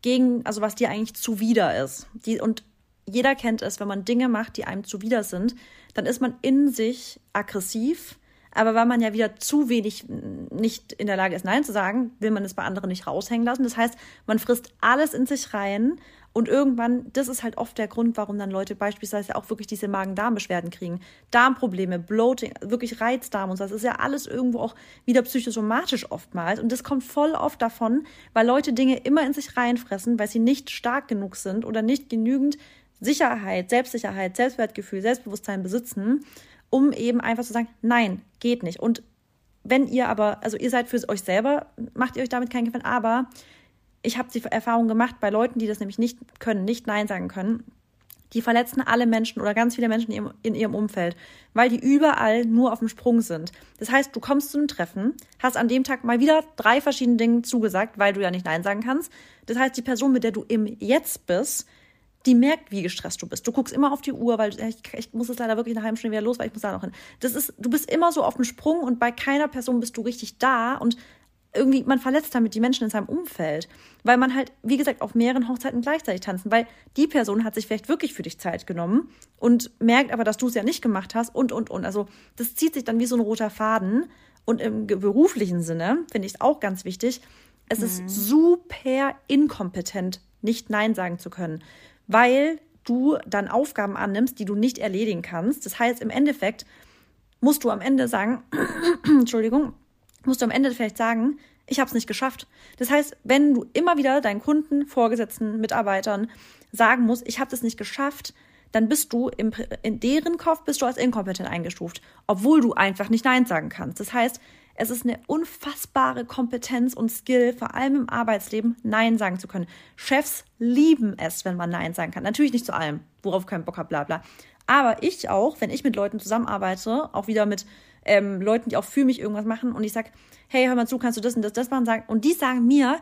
gegen, also was dir eigentlich zuwider ist. Die, und jeder kennt es, wenn man Dinge macht, die einem zuwider sind, dann ist man in sich aggressiv, aber weil man ja wieder zu wenig nicht in der Lage ist, Nein zu sagen, will man es bei anderen nicht raushängen lassen. Das heißt, man frisst alles in sich rein und irgendwann, das ist halt oft der Grund, warum dann Leute beispielsweise auch wirklich diese Magen-Darm-Beschwerden kriegen. Darmprobleme, Bloating, wirklich Reizdarm und so. Das ist ja alles irgendwo auch wieder psychosomatisch oftmals. Und das kommt voll oft davon, weil Leute Dinge immer in sich reinfressen, weil sie nicht stark genug sind oder nicht genügend Sicherheit, Selbstsicherheit, Selbstwertgefühl, Selbstbewusstsein besitzen, um eben einfach zu sagen, nein, geht nicht. Und wenn ihr aber, also ihr seid für euch selber, macht ihr euch damit keinen Gefallen, aber ich habe die Erfahrung gemacht bei Leuten, die das nämlich nicht können, nicht Nein sagen können, die verletzen alle Menschen oder ganz viele Menschen in ihrem, in ihrem Umfeld, weil die überall nur auf dem Sprung sind. Das heißt, du kommst zu einem Treffen, hast an dem Tag mal wieder drei verschiedene Dinge zugesagt, weil du ja nicht Nein sagen kannst. Das heißt, die Person, mit der du im Jetzt bist, die merkt, wie gestresst du bist. Du guckst immer auf die Uhr, weil ich, ich muss jetzt leider wirklich in einer halben Stunde wieder los, weil ich muss da noch hin. Das ist, du bist immer so auf dem Sprung und bei keiner Person bist du richtig da und irgendwie, man verletzt damit die Menschen in seinem Umfeld, weil man halt, wie gesagt, auf mehreren Hochzeiten gleichzeitig tanzen, weil die Person hat sich vielleicht wirklich für dich Zeit genommen und merkt aber, dass du es ja nicht gemacht hast und, und, und. Also das zieht sich dann wie so ein roter Faden und im beruflichen Sinne finde ich es auch ganz wichtig, es mhm. ist super inkompetent, nicht Nein sagen zu können, weil du dann Aufgaben annimmst, die du nicht erledigen kannst. Das heißt, im Endeffekt musst du am Ende sagen, Entschuldigung, musst du am Ende vielleicht sagen, ich habe es nicht geschafft. Das heißt, wenn du immer wieder deinen Kunden, Vorgesetzten, Mitarbeitern sagen musst, ich habe das nicht geschafft, dann bist du im, in deren Kopf bist du als inkompetent eingestuft, obwohl du einfach nicht Nein sagen kannst. Das heißt, es ist eine unfassbare Kompetenz und Skill, vor allem im Arbeitsleben, Nein sagen zu können. Chefs lieben es, wenn man Nein sagen kann. Natürlich nicht zu allem, worauf keinen Bock hat, bla bla. Aber ich auch, wenn ich mit Leuten zusammenarbeite, auch wieder mit ähm, Leuten, die auch für mich irgendwas machen und ich sage, hey, hör mal zu, kannst du das und das, das machen? Und die sagen mir,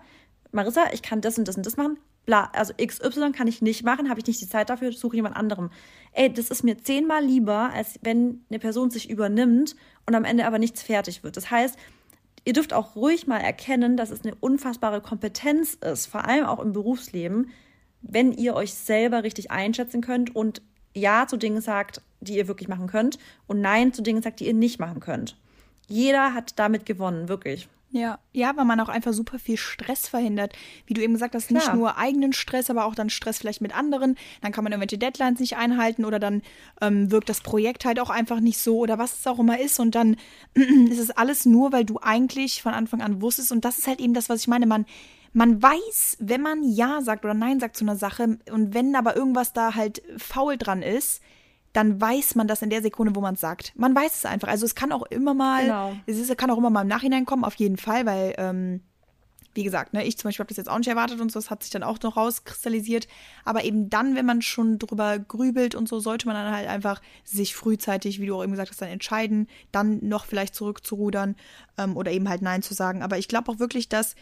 Marissa, ich kann das und das und das machen. Bla, also X Y kann ich nicht machen, habe ich nicht die Zeit dafür, suche jemand anderem. Ey, das ist mir zehnmal lieber, als wenn eine Person sich übernimmt und am Ende aber nichts fertig wird. Das heißt, ihr dürft auch ruhig mal erkennen, dass es eine unfassbare Kompetenz ist, vor allem auch im Berufsleben, wenn ihr euch selber richtig einschätzen könnt und Ja zu Dingen sagt, die ihr wirklich machen könnt und Nein zu Dingen sagt, die ihr nicht machen könnt. Jeder hat damit gewonnen, wirklich. Ja, ja, weil man auch einfach super viel Stress verhindert. Wie du eben gesagt hast, Klar. Nicht nur eigenen Stress, aber auch dann Stress vielleicht mit anderen. Dann kann man irgendwelche Deadlines nicht einhalten oder dann ähm, wirkt das Projekt halt auch einfach nicht so oder was es auch immer ist. Und dann ist es alles nur, weil du eigentlich von Anfang an wusstest. Und das ist halt eben das, was ich meine. Man Man weiß, wenn man Ja sagt oder Nein sagt zu einer Sache und wenn aber irgendwas da halt faul dran ist, dann weiß man das in der Sekunde, wo man es sagt. Man weiß es einfach. Also es kann auch immer mal, genau. es ist, kann auch immer mal im Nachhinein kommen, auf jeden Fall, weil, ähm, wie gesagt, ne, ich zum Beispiel habe das jetzt auch nicht erwartet und so, das hat sich dann auch noch rauskristallisiert. Aber eben dann, wenn man schon drüber grübelt und so, sollte man dann halt einfach sich frühzeitig, wie du auch eben gesagt hast, dann entscheiden, dann noch vielleicht zurückzurudern ähm, oder eben halt Nein zu sagen. Aber ich glaube auch wirklich, dass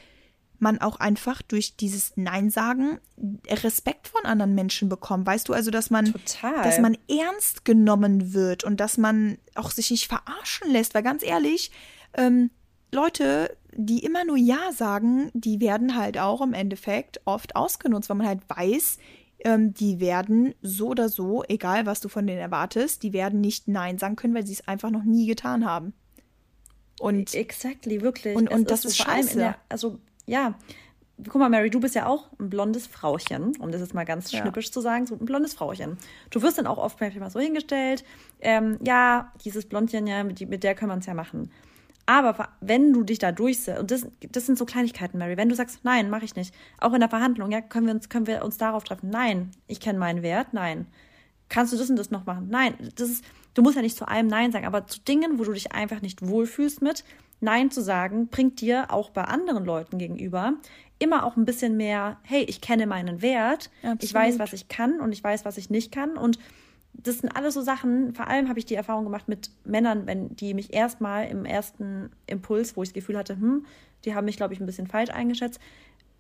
man auch einfach durch dieses Nein sagen Respekt von anderen Menschen bekommt. Weißt du, also, dass man, Total. dass man ernst genommen wird und dass man auch sich nicht verarschen lässt. Weil ganz ehrlich, ähm, Leute, die immer nur Ja sagen, die werden halt auch im Endeffekt oft ausgenutzt, weil man halt weiß, ähm, die werden so oder so, egal was du von denen erwartest, die werden nicht Nein sagen können, weil sie es einfach noch nie getan haben. Und Exactly, wirklich. Und, und das ist, ist scheiße. Der, also Ja, guck mal, Mary, du bist ja auch ein blondes Frauchen, um das jetzt mal ganz schnippisch ja. zu sagen, so ein blondes Frauchen. Du wirst dann auch oft mal so hingestellt, ähm, ja, dieses Blondchen, ja, mit, mit der können wir es ja machen. Aber wenn du dich da durchsetzt, und das, das sind so Kleinigkeiten, Mary, wenn du sagst, nein, mache ich nicht, auch in der Verhandlung, ja, können wir uns, können wir uns darauf treffen, nein, ich kenne meinen Wert, nein. Kannst du das und das noch machen? Nein, das ist, du musst ja nicht zu allem Nein sagen, aber zu Dingen, wo du dich einfach nicht wohlfühlst mit, Nein zu sagen, bringt dir auch bei anderen Leuten gegenüber immer auch ein bisschen mehr, hey, ich kenne meinen Wert, Absolut. Ich weiß, was ich kann und ich weiß, was ich nicht kann. Und das sind alles so Sachen, vor allem habe ich die Erfahrung gemacht mit Männern, wenn die mich erstmal im ersten Impuls, wo ich das Gefühl hatte, hm, die haben mich, glaube ich, ein bisschen falsch eingeschätzt,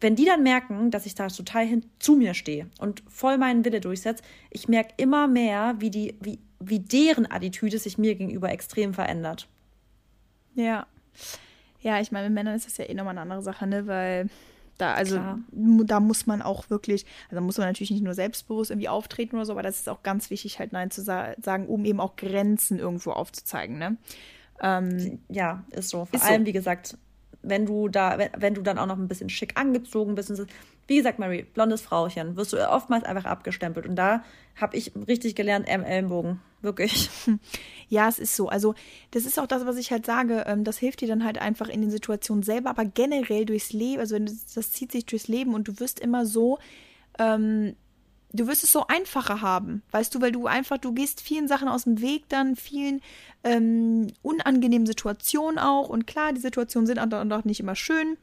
wenn die dann merken, dass ich da total hin zu mir stehe und voll meinen Wille durchsetze, ich merke immer mehr, wie, die, wie, wie deren Attitüde sich mir gegenüber extrem verändert. Ja. Ja, ich meine, mit Männern ist das ja eh nochmal eine andere Sache, ne, weil da, also, mu- da muss man auch wirklich, also muss man natürlich nicht nur selbstbewusst irgendwie auftreten oder so, aber das ist auch ganz wichtig, halt Nein zu sa- sagen, um eben auch Grenzen irgendwo aufzuzeigen, ne. Ähm, ja, ist so. Vor ist allem, so. Wie gesagt, wenn du da, wenn, wenn du dann auch noch ein bisschen schick angezogen bist und so, wie gesagt, Mary, blondes Frauchen, wirst du oftmals einfach abgestempelt und da habe ich richtig gelernt, M Ellenbogen. Wirklich. Ja, es ist so. Also das ist auch das, was ich halt sage. Das hilft dir dann halt einfach in den Situationen selber, aber generell durchs Leben. Also das zieht sich durchs Leben und du wirst immer so, ähm, du wirst es so einfacher haben, weißt du, weil du einfach, du gehst vielen Sachen aus dem Weg dann, vielen ähm, unangenehmen Situationen auch. Und klar, die Situationen sind dann auch nicht immer schön,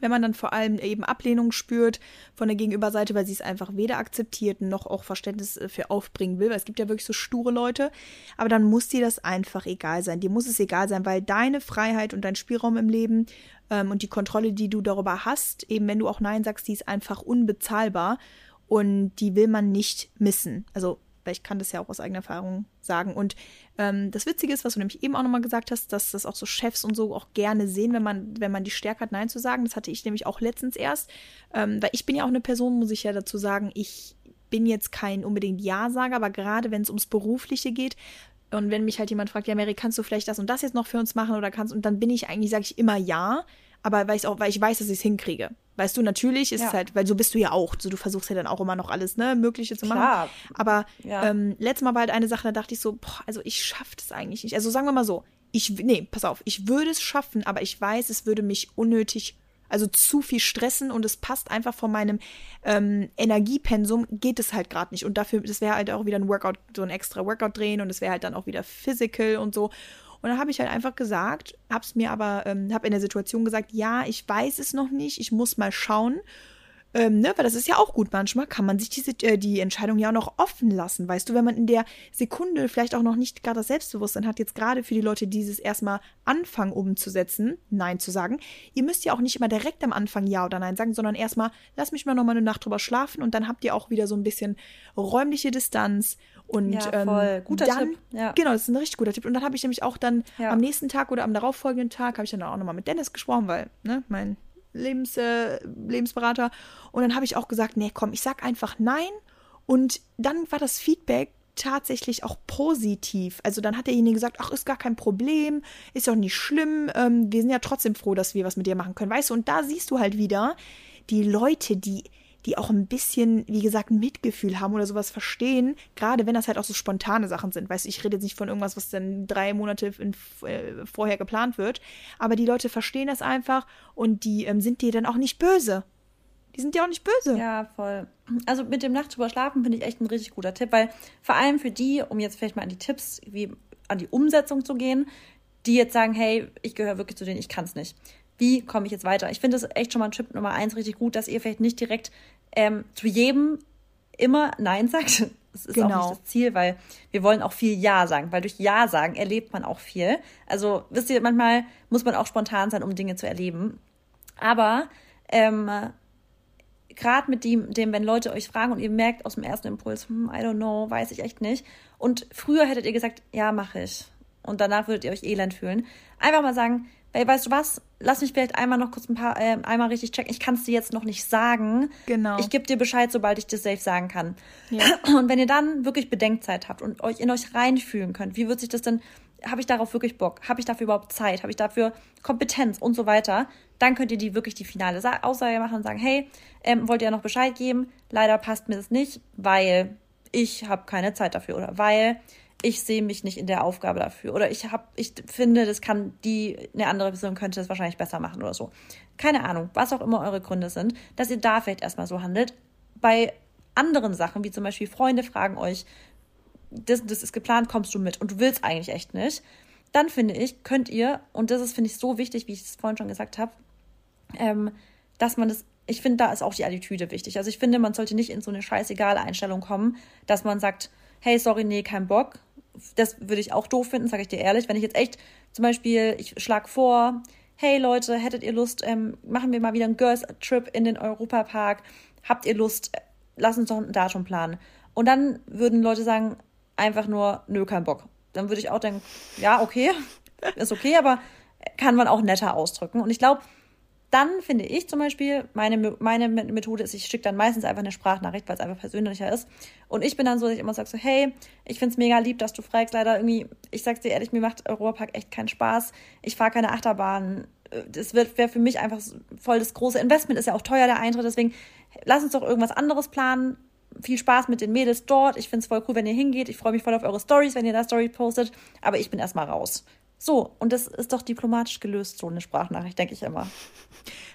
wenn man dann vor allem eben Ablehnung spürt von der Gegenüberseite, weil sie es einfach weder akzeptiert noch auch Verständnis für aufbringen will, weil es gibt ja wirklich so sture Leute, aber dann muss dir das einfach egal sein. Dir muss es egal sein, weil deine Freiheit und dein Spielraum im Leben ähm, und die Kontrolle, die du darüber hast, eben wenn du auch Nein sagst, die ist einfach unbezahlbar und die will man nicht missen. Also weil ich kann das ja auch aus eigener Erfahrung sagen. Und ähm, das Witzige ist, was du nämlich eben auch nochmal gesagt hast, dass das auch so Chefs und so auch gerne sehen, wenn man, wenn man die Stärke hat, Nein zu sagen. Das hatte ich nämlich auch letztens erst. Ähm, weil ich bin ja auch eine Person, muss ich ja dazu sagen, ich bin jetzt kein unbedingt Ja-Sager, aber gerade wenn es ums Berufliche geht und wenn mich halt jemand fragt, ja Mary, kannst du vielleicht das und das jetzt noch für uns machen oder kannst, und dann bin ich eigentlich, sage ich immer Ja, aber weil ich auch, weil ich weiß, dass ich es hinkriege. Weißt du, natürlich ist ja. es halt, weil so bist du ja auch, so du versuchst ja dann auch immer noch alles, ne, Mögliche zu machen. Klar. Aber ja. ähm, letztes Mal war halt eine Sache, da dachte ich so, boah, also ich schaff das eigentlich nicht. Also sagen wir mal so, ich, nee, pass auf, ich würde es schaffen, aber ich weiß, es würde mich unnötig, also zu viel stressen und es passt einfach von meinem ähm, Energiepensum, geht es halt gerade nicht. Und dafür, das wäre halt auch wieder ein Workout, so ein extra Workout drehen und es wäre halt dann auch wieder physical und so. Und dann habe ich halt einfach gesagt, habe es mir aber, ähm, habe in der Situation gesagt, ja, ich weiß es noch nicht, ich muss mal schauen, ähm, ne, weil das ist ja auch gut, manchmal kann man sich diese, äh, die Entscheidung ja auch noch offen lassen, weißt du, wenn man in der Sekunde vielleicht auch noch nicht gerade das Selbstbewusstsein hat, jetzt gerade für die Leute dieses erstmal anfangen umzusetzen, Nein zu sagen, ihr müsst ja auch nicht immer direkt am Anfang Ja oder Nein sagen, sondern erstmal, lass mich mal nochmal eine Nacht drüber schlafen und dann habt ihr auch wieder so ein bisschen räumliche Distanz. Und ja, voll. Ähm, guter dann, Tipp. Ja. Genau, das ist ein richtig guter Tipp. Und dann habe ich nämlich auch dann ja. am nächsten Tag oder am darauffolgenden Tag habe ich dann auch nochmal mit Dennis gesprochen, weil, ne, mein Lebens, äh, Lebensberater. Und dann habe ich auch gesagt, nee, komm, ich sag einfach nein. Und dann war das Feedback tatsächlich auch positiv. Also dann hat derjenige gesagt, ach, ist gar kein Problem, ist doch nicht schlimm, ähm, wir sind ja trotzdem froh, dass wir was mit dir machen können, weißt du? Und da siehst du halt wieder die Leute, die die auch ein bisschen, wie gesagt, Mitgefühl haben oder sowas verstehen, gerade wenn das halt auch so spontane Sachen sind. Weißt du, ich rede jetzt nicht von irgendwas, was dann drei Monate in, äh, vorher geplant wird, aber die Leute verstehen das einfach und die ähm, sind dir dann auch nicht böse. Die sind ja auch nicht böse. Ja, voll. Also mit dem Nacht drüber schlafen finde ich echt ein richtig guter Tipp, weil vor allem für die, um jetzt vielleicht mal an die Tipps, wie an die Umsetzung zu gehen, die jetzt sagen, hey, ich gehöre wirklich zu denen, ich kann es nicht. Wie komme ich jetzt weiter? Ich finde das echt schon mal Tipp Nummer eins richtig gut, dass ihr vielleicht nicht direkt ähm, zu jedem immer Nein sagt. Das ist genau auch nicht das Ziel, weil wir wollen auch viel Ja sagen, weil durch Ja sagen erlebt man auch viel. Also wisst ihr, manchmal muss man auch spontan sein, um Dinge zu erleben. Aber ähm, gerade mit dem, dem, wenn Leute euch fragen und ihr merkt aus dem ersten Impuls, hm, I don't know, weiß ich echt nicht. Und früher hättet ihr gesagt, ja, mache ich. Und danach würdet ihr euch elend fühlen. Einfach mal sagen, hey, weißt du was, lass mich vielleicht einmal noch kurz ein paar, äh, einmal richtig checken. Ich kann es dir jetzt noch nicht sagen. Genau. Ich gebe dir Bescheid, sobald ich dir safe sagen kann. Ja. Und wenn ihr dann wirklich Bedenkzeit habt und euch in euch reinfühlen könnt, wie wird sich das denn, habe ich darauf wirklich Bock? Habe ich dafür überhaupt Zeit? Habe ich dafür Kompetenz und so weiter? Dann könnt ihr die wirklich die finale Sa- Aussage machen und sagen, hey, ähm, wollt ihr ja noch Bescheid geben? Leider passt mir das nicht, weil ich habe keine Zeit dafür oder weil ich sehe mich nicht in der Aufgabe dafür. Oder ich habe, ich finde, das kann die, eine andere Person könnte das wahrscheinlich besser machen oder so. Keine Ahnung, was auch immer eure Gründe sind, dass ihr da vielleicht erstmal so handelt. Bei anderen Sachen, wie zum Beispiel Freunde fragen euch, das, das ist geplant, kommst du mit? Und du willst eigentlich echt nicht. Dann finde ich, könnt ihr, und das ist, finde ich, so wichtig, wie ich es vorhin schon gesagt habe, ähm, dass man das, ich finde, da ist auch die Attitüde wichtig. Also ich finde, man sollte nicht in so eine scheißegale Einstellung kommen, dass man sagt, hey, sorry, nee, kein Bock. Das würde ich auch doof finden, sage ich dir ehrlich. Wenn ich jetzt echt zum Beispiel, ich schlage vor, hey Leute, hättet ihr Lust, ähm, machen wir mal wieder einen Girls-Trip in den Europapark. Habt ihr Lust, lass uns doch ein Datum planen. Und dann würden Leute sagen, einfach nur, nö, kein Bock. Dann würde ich auch denken, ja, okay, ist okay, aber kann man auch netter ausdrücken. Und ich glaube, dann finde ich zum Beispiel, meine, meine Methode ist, ich schicke dann meistens einfach eine Sprachnachricht, weil es einfach persönlicher ist. Und ich bin dann so, dass ich immer sage so, hey, ich finde es mega lieb, dass du fragst. Leider irgendwie, ich sag's dir ehrlich, mir macht Europapark echt keinen Spaß. Ich fahre keine Achterbahn. Das wäre für mich einfach voll das große Investment. Ist ja auch teuer, der Eintritt. Deswegen lass uns doch irgendwas anderes planen. Viel Spaß mit den Mädels dort. Ich finde es voll cool, wenn ihr hingeht. Ich freue mich voll auf eure Stories, wenn ihr da Story postet. Aber ich bin erstmal raus. So, und das ist doch diplomatisch gelöst, so eine Sprachnachricht, denke ich immer.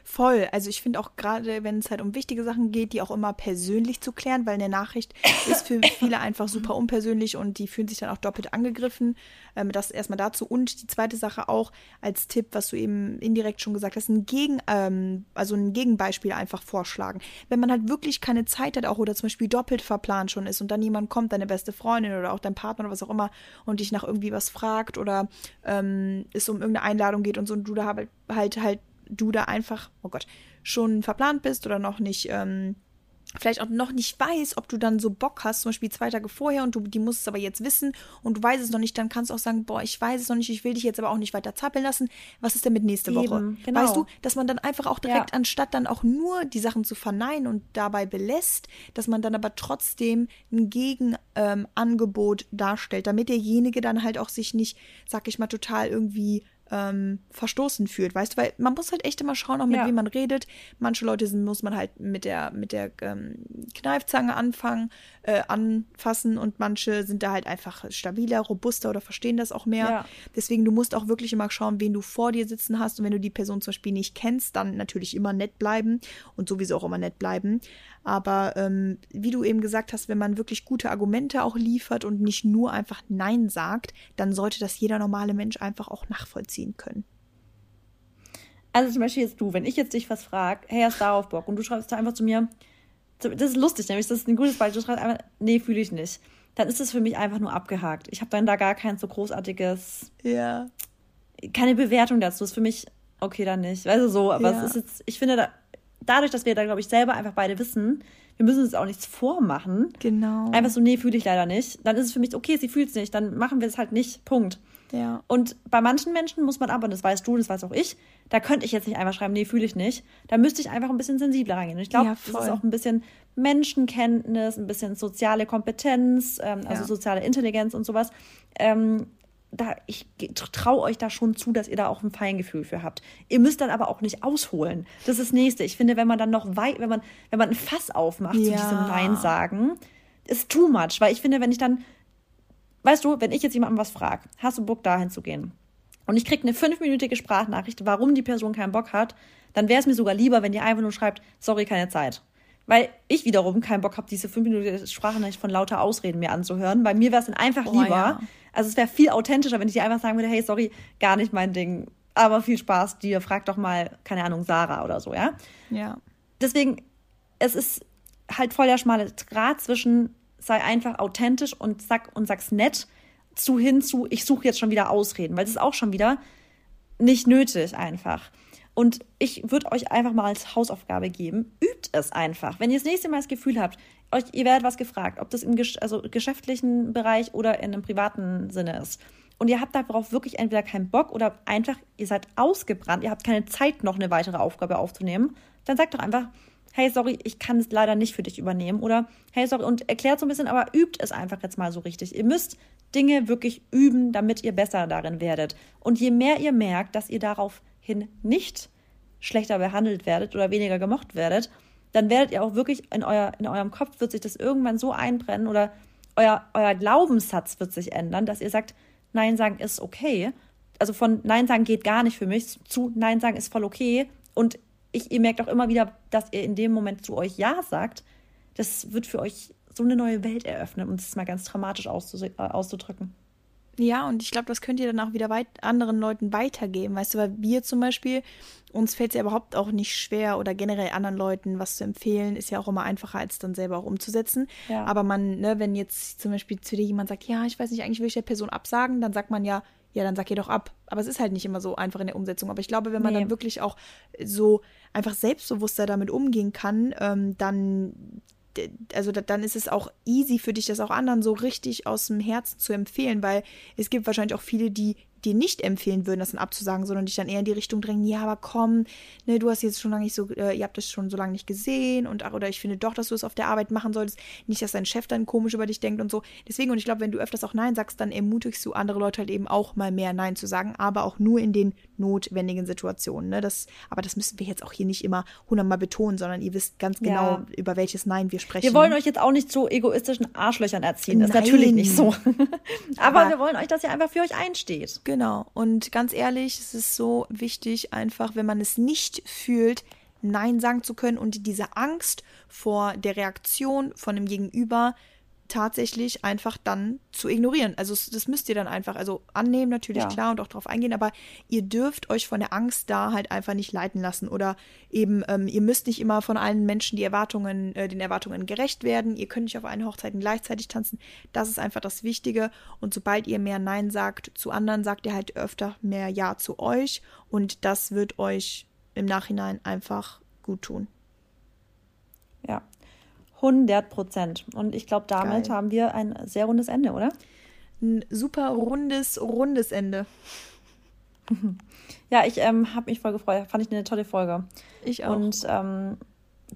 Voll, also ich finde auch gerade, wenn es halt um wichtige Sachen geht, die auch immer persönlich zu klären, weil eine Nachricht ist für viele einfach super unpersönlich und die fühlen sich dann auch doppelt angegriffen. Ähm, das erstmal dazu. Und die zweite Sache auch als Tipp, was du eben indirekt schon gesagt hast, ein, Gegen, ähm, also ein Gegenbeispiel einfach vorschlagen. Wenn man halt wirklich keine Zeit hat auch oder zum Beispiel doppelt verplant schon ist und dann jemand kommt, deine beste Freundin oder auch dein Partner oder was auch immer und dich nach irgendwie was fragt oder ähm, es um irgendeine Einladung geht und so und du da halt, halt, halt, du da einfach, oh Gott, schon verplant bist oder noch nicht, ähm, vielleicht auch noch nicht weiß, ob du dann so Bock hast, zum Beispiel zwei Tage vorher und du, die musst es aber jetzt wissen und du weißt es noch nicht, dann kannst du auch sagen, boah, ich weiß es noch nicht, ich will dich jetzt aber auch nicht weiter zappeln lassen, was ist denn mit nächste Woche? Eben, genau. Weißt du, dass man dann einfach auch direkt, ja, anstatt dann auch nur die Sachen zu verneinen und dabei belässt, dass man dann aber trotzdem ein Gegenangebot ähm, darstellt, damit derjenige dann halt auch sich nicht, sag ich mal, total irgendwie Ähm, verstoßen fühlt, weißt du, weil man muss halt echt immer schauen, auch mit, ja, wem man redet. Manche Leute sind, muss man halt mit der mit der ähm, Kneifzange anfangen, äh, anfassen und manche sind da halt einfach stabiler, robuster oder verstehen das auch mehr. Ja. Deswegen, du musst auch wirklich immer schauen, wen du vor dir sitzen hast und wenn du die Person zum Beispiel nicht kennst, dann natürlich immer nett bleiben und sowieso auch immer nett bleiben. Aber ähm, wie du eben gesagt hast, wenn man wirklich gute Argumente auch liefert und nicht nur einfach Nein sagt, dann sollte das jeder normale Mensch einfach auch nachvollziehen können. Also zum Beispiel jetzt du, wenn ich jetzt dich was frage, hey, hast du darauf Bock? Und du schreibst da einfach zu mir, das ist lustig, nämlich das ist ein gutes Beispiel, du schreibst einfach, nee, fühle ich nicht. Dann ist das für mich einfach nur abgehakt. Ich habe dann da gar kein so großartiges, ja, keine Bewertung dazu. Das ist für mich, okay, dann nicht. Weißt du, so, aber ja, es ist jetzt, ich finde da, dadurch, dass wir da, glaube ich, selber einfach beide wissen, wir müssen uns auch nichts vormachen. Genau. Einfach so, nee, fühle ich leider nicht. Dann ist es für mich, okay, sie fühlt es nicht, dann machen wir es halt nicht, Punkt. Ja, und bei manchen Menschen muss man aber, das weißt du, das weiß auch ich, da könnte ich jetzt nicht einfach schreiben, nee, fühle ich nicht. Da müsste ich einfach ein bisschen sensibler reingehen. Und ich glaube, ja, das ist auch ein bisschen Menschenkenntnis, ein bisschen soziale Kompetenz, ähm, also ja. soziale Intelligenz und sowas. Ähm, da, ich traue euch da schon zu, dass ihr da auch ein Feingefühl für habt. Ihr müsst dann aber auch nicht ausholen. Das ist das Nächste. Ich finde, wenn man dann noch weit, wenn man, wenn man ein Fass aufmacht ja. zu diesem Nein sagen, ist too much. Weil ich finde, wenn ich dann Weißt du, wenn ich jetzt jemandem was frage, hast du Bock, dahin zu gehen? Und ich kriege eine fünfminütige Sprachnachricht, warum die Person keinen Bock hat, dann wäre es mir sogar lieber, wenn die einfach nur schreibt, sorry, keine Zeit. Weil ich wiederum keinen Bock habe, diese fünfminütige Sprachnachricht von lauter Ausreden mir anzuhören. Bei mir wäre es dann einfach oh, lieber, ja. also es wäre viel authentischer, wenn ich dir einfach sagen würde, hey, sorry, gar nicht mein Ding, aber viel Spaß dir, frag doch mal, keine Ahnung, Sarah oder so, ja? Ja. Deswegen, es ist halt voll der schmale Grat zwischen sei einfach authentisch und sag und sag's nett zu hin zu, ich suche jetzt schon wieder Ausreden, weil es ist auch schon wieder nicht nötig einfach. Und ich würde euch einfach mal als Hausaufgabe geben, übt es einfach. Wenn ihr das nächste Mal das Gefühl habt, euch, ihr werdet was gefragt, ob das im gesch- also geschäftlichen Bereich oder in einem privaten Sinne ist. Und ihr habt darauf wirklich entweder keinen Bock oder einfach, ihr seid ausgebrannt, ihr habt keine Zeit, noch eine weitere Aufgabe aufzunehmen, dann sagt doch einfach, hey, sorry, ich kann es leider nicht für dich übernehmen. Oder, hey, sorry, und erklärt so ein bisschen, aber übt es einfach jetzt mal so richtig. Ihr müsst Dinge wirklich üben, damit ihr besser darin werdet. Und je mehr ihr merkt, dass ihr daraufhin nicht schlechter behandelt werdet oder weniger gemocht werdet, dann werdet ihr auch wirklich, in, euer, in eurem Kopf wird sich das irgendwann so einbrennen oder euer, euer Glaubenssatz wird sich ändern, dass ihr sagt, Nein sagen ist okay. Also von Nein sagen geht gar nicht für mich zu Nein sagen ist voll okay. Und Ich, ihr merkt auch immer wieder, dass ihr in dem Moment zu euch Ja sagt. Das wird für euch so eine neue Welt eröffnen, um es mal ganz dramatisch auszus- auszudrücken. Ja, und ich glaube, das könnt ihr dann auch wieder weit anderen Leuten weitergeben. Weißt du, weil wir zum Beispiel, uns fällt es ja überhaupt auch nicht schwer oder generell anderen Leuten was zu empfehlen, ist ja auch immer einfacher, als dann selber auch umzusetzen. Ja. Aber man, ne, wenn jetzt zum Beispiel zu dir jemand sagt, ja, ich weiß nicht, eigentlich will ich der Person absagen, dann sagt man ja, ja, dann sag ihr doch ab. Aber es ist halt nicht immer so einfach in der Umsetzung. Aber ich glaube, wenn man nee. dann wirklich auch so einfach selbstbewusster damit umgehen kann, ähm, dann, also, dann ist es auch easy für dich, das auch anderen so richtig aus dem Herzen zu empfehlen. Weil es gibt wahrscheinlich auch viele, die dir nicht empfehlen würden, das dann abzusagen, sondern dich dann eher in die Richtung drängen, ja, aber komm, ne, du hast jetzt schon lange nicht so, äh, ihr habt das schon so lange nicht gesehen und oder ich finde doch, dass du es auf der Arbeit machen solltest, nicht, dass dein Chef dann komisch über dich denkt und so. Deswegen, und ich glaube, wenn du öfters auch Nein sagst, dann ermutigst du andere Leute halt eben auch mal mehr Nein zu sagen, aber auch nur in den notwendigen Situationen, ne, das, aber das müssen wir jetzt auch hier nicht immer hundertmal betonen, sondern ihr wisst ganz genau, ja. über welches Nein wir sprechen. Wir wollen euch jetzt auch nicht zu egoistischen Arschlöchern erziehen, das Nein. ist natürlich nicht so. aber, aber wir wollen euch, dass ihr einfach für euch einsteht. Genau. Und ganz ehrlich, es ist so wichtig, einfach, wenn man es nicht fühlt, Nein sagen zu können und diese Angst vor der Reaktion von dem Gegenüber tatsächlich einfach dann zu ignorieren. Also das müsst ihr dann einfach, also annehmen natürlich, ja. klar, und auch drauf eingehen, aber ihr dürft euch von der Angst da halt einfach nicht leiten lassen oder eben, ähm, ihr müsst nicht immer von allen Menschen die Erwartungen, äh, den Erwartungen gerecht werden, ihr könnt nicht auf allen Hochzeiten gleichzeitig tanzen, das ist einfach das Wichtige und sobald ihr mehr Nein sagt zu anderen, sagt ihr halt öfter mehr Ja zu euch und das wird euch im Nachhinein einfach gut tun. Ja. hundert Prozent. Und ich glaube, damit Geil. haben wir ein sehr rundes Ende, oder? Ein super rundes, rundes Ende. Ja, ich ähm, habe mich voll gefreut. Fand ich eine tolle Folge. Ich auch. Und ähm,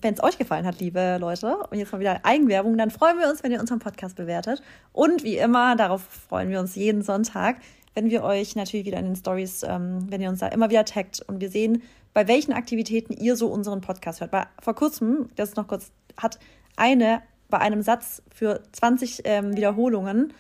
wenn es euch gefallen hat, liebe Leute, und jetzt mal wieder Eigenwerbung, dann freuen wir uns, wenn ihr unseren Podcast bewertet. Und wie immer, darauf freuen wir uns jeden Sonntag, wenn wir euch natürlich wieder in den Stories, ähm, wenn ihr uns da immer wieder taggt und wir sehen, bei welchen Aktivitäten ihr so unseren Podcast hört. Weil vor kurzem, das ist noch kurz, hat eine bei einem Satz für zwanzig ähm, Wiederholungen,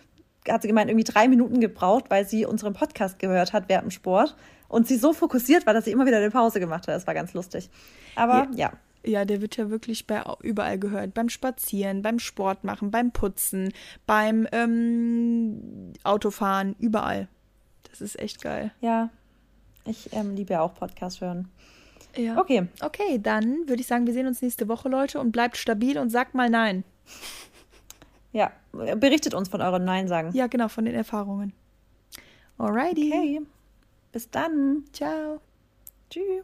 hat sie gemeint, irgendwie drei Minuten gebraucht, weil sie unseren Podcast gehört hat während dem Sport und sie so fokussiert war, dass sie immer wieder eine Pause gemacht hat. Das war ganz lustig. Aber ja. ja. Ja, der wird ja wirklich bei überall gehört. Beim Spazieren, beim Sport machen, beim Putzen, beim ähm, Autofahren, überall. Das ist echt geil. Ja, ich ähm, liebe ja auch Podcast hören. Ja. Okay. Okay, dann würde ich sagen, wir sehen uns nächste Woche, Leute, und bleibt stabil und sagt mal Nein. Ja, berichtet uns von euren Nein-Sagen. Ja, genau, von den Erfahrungen. Alrighty. Okay, bis dann. Ciao. Tschüss.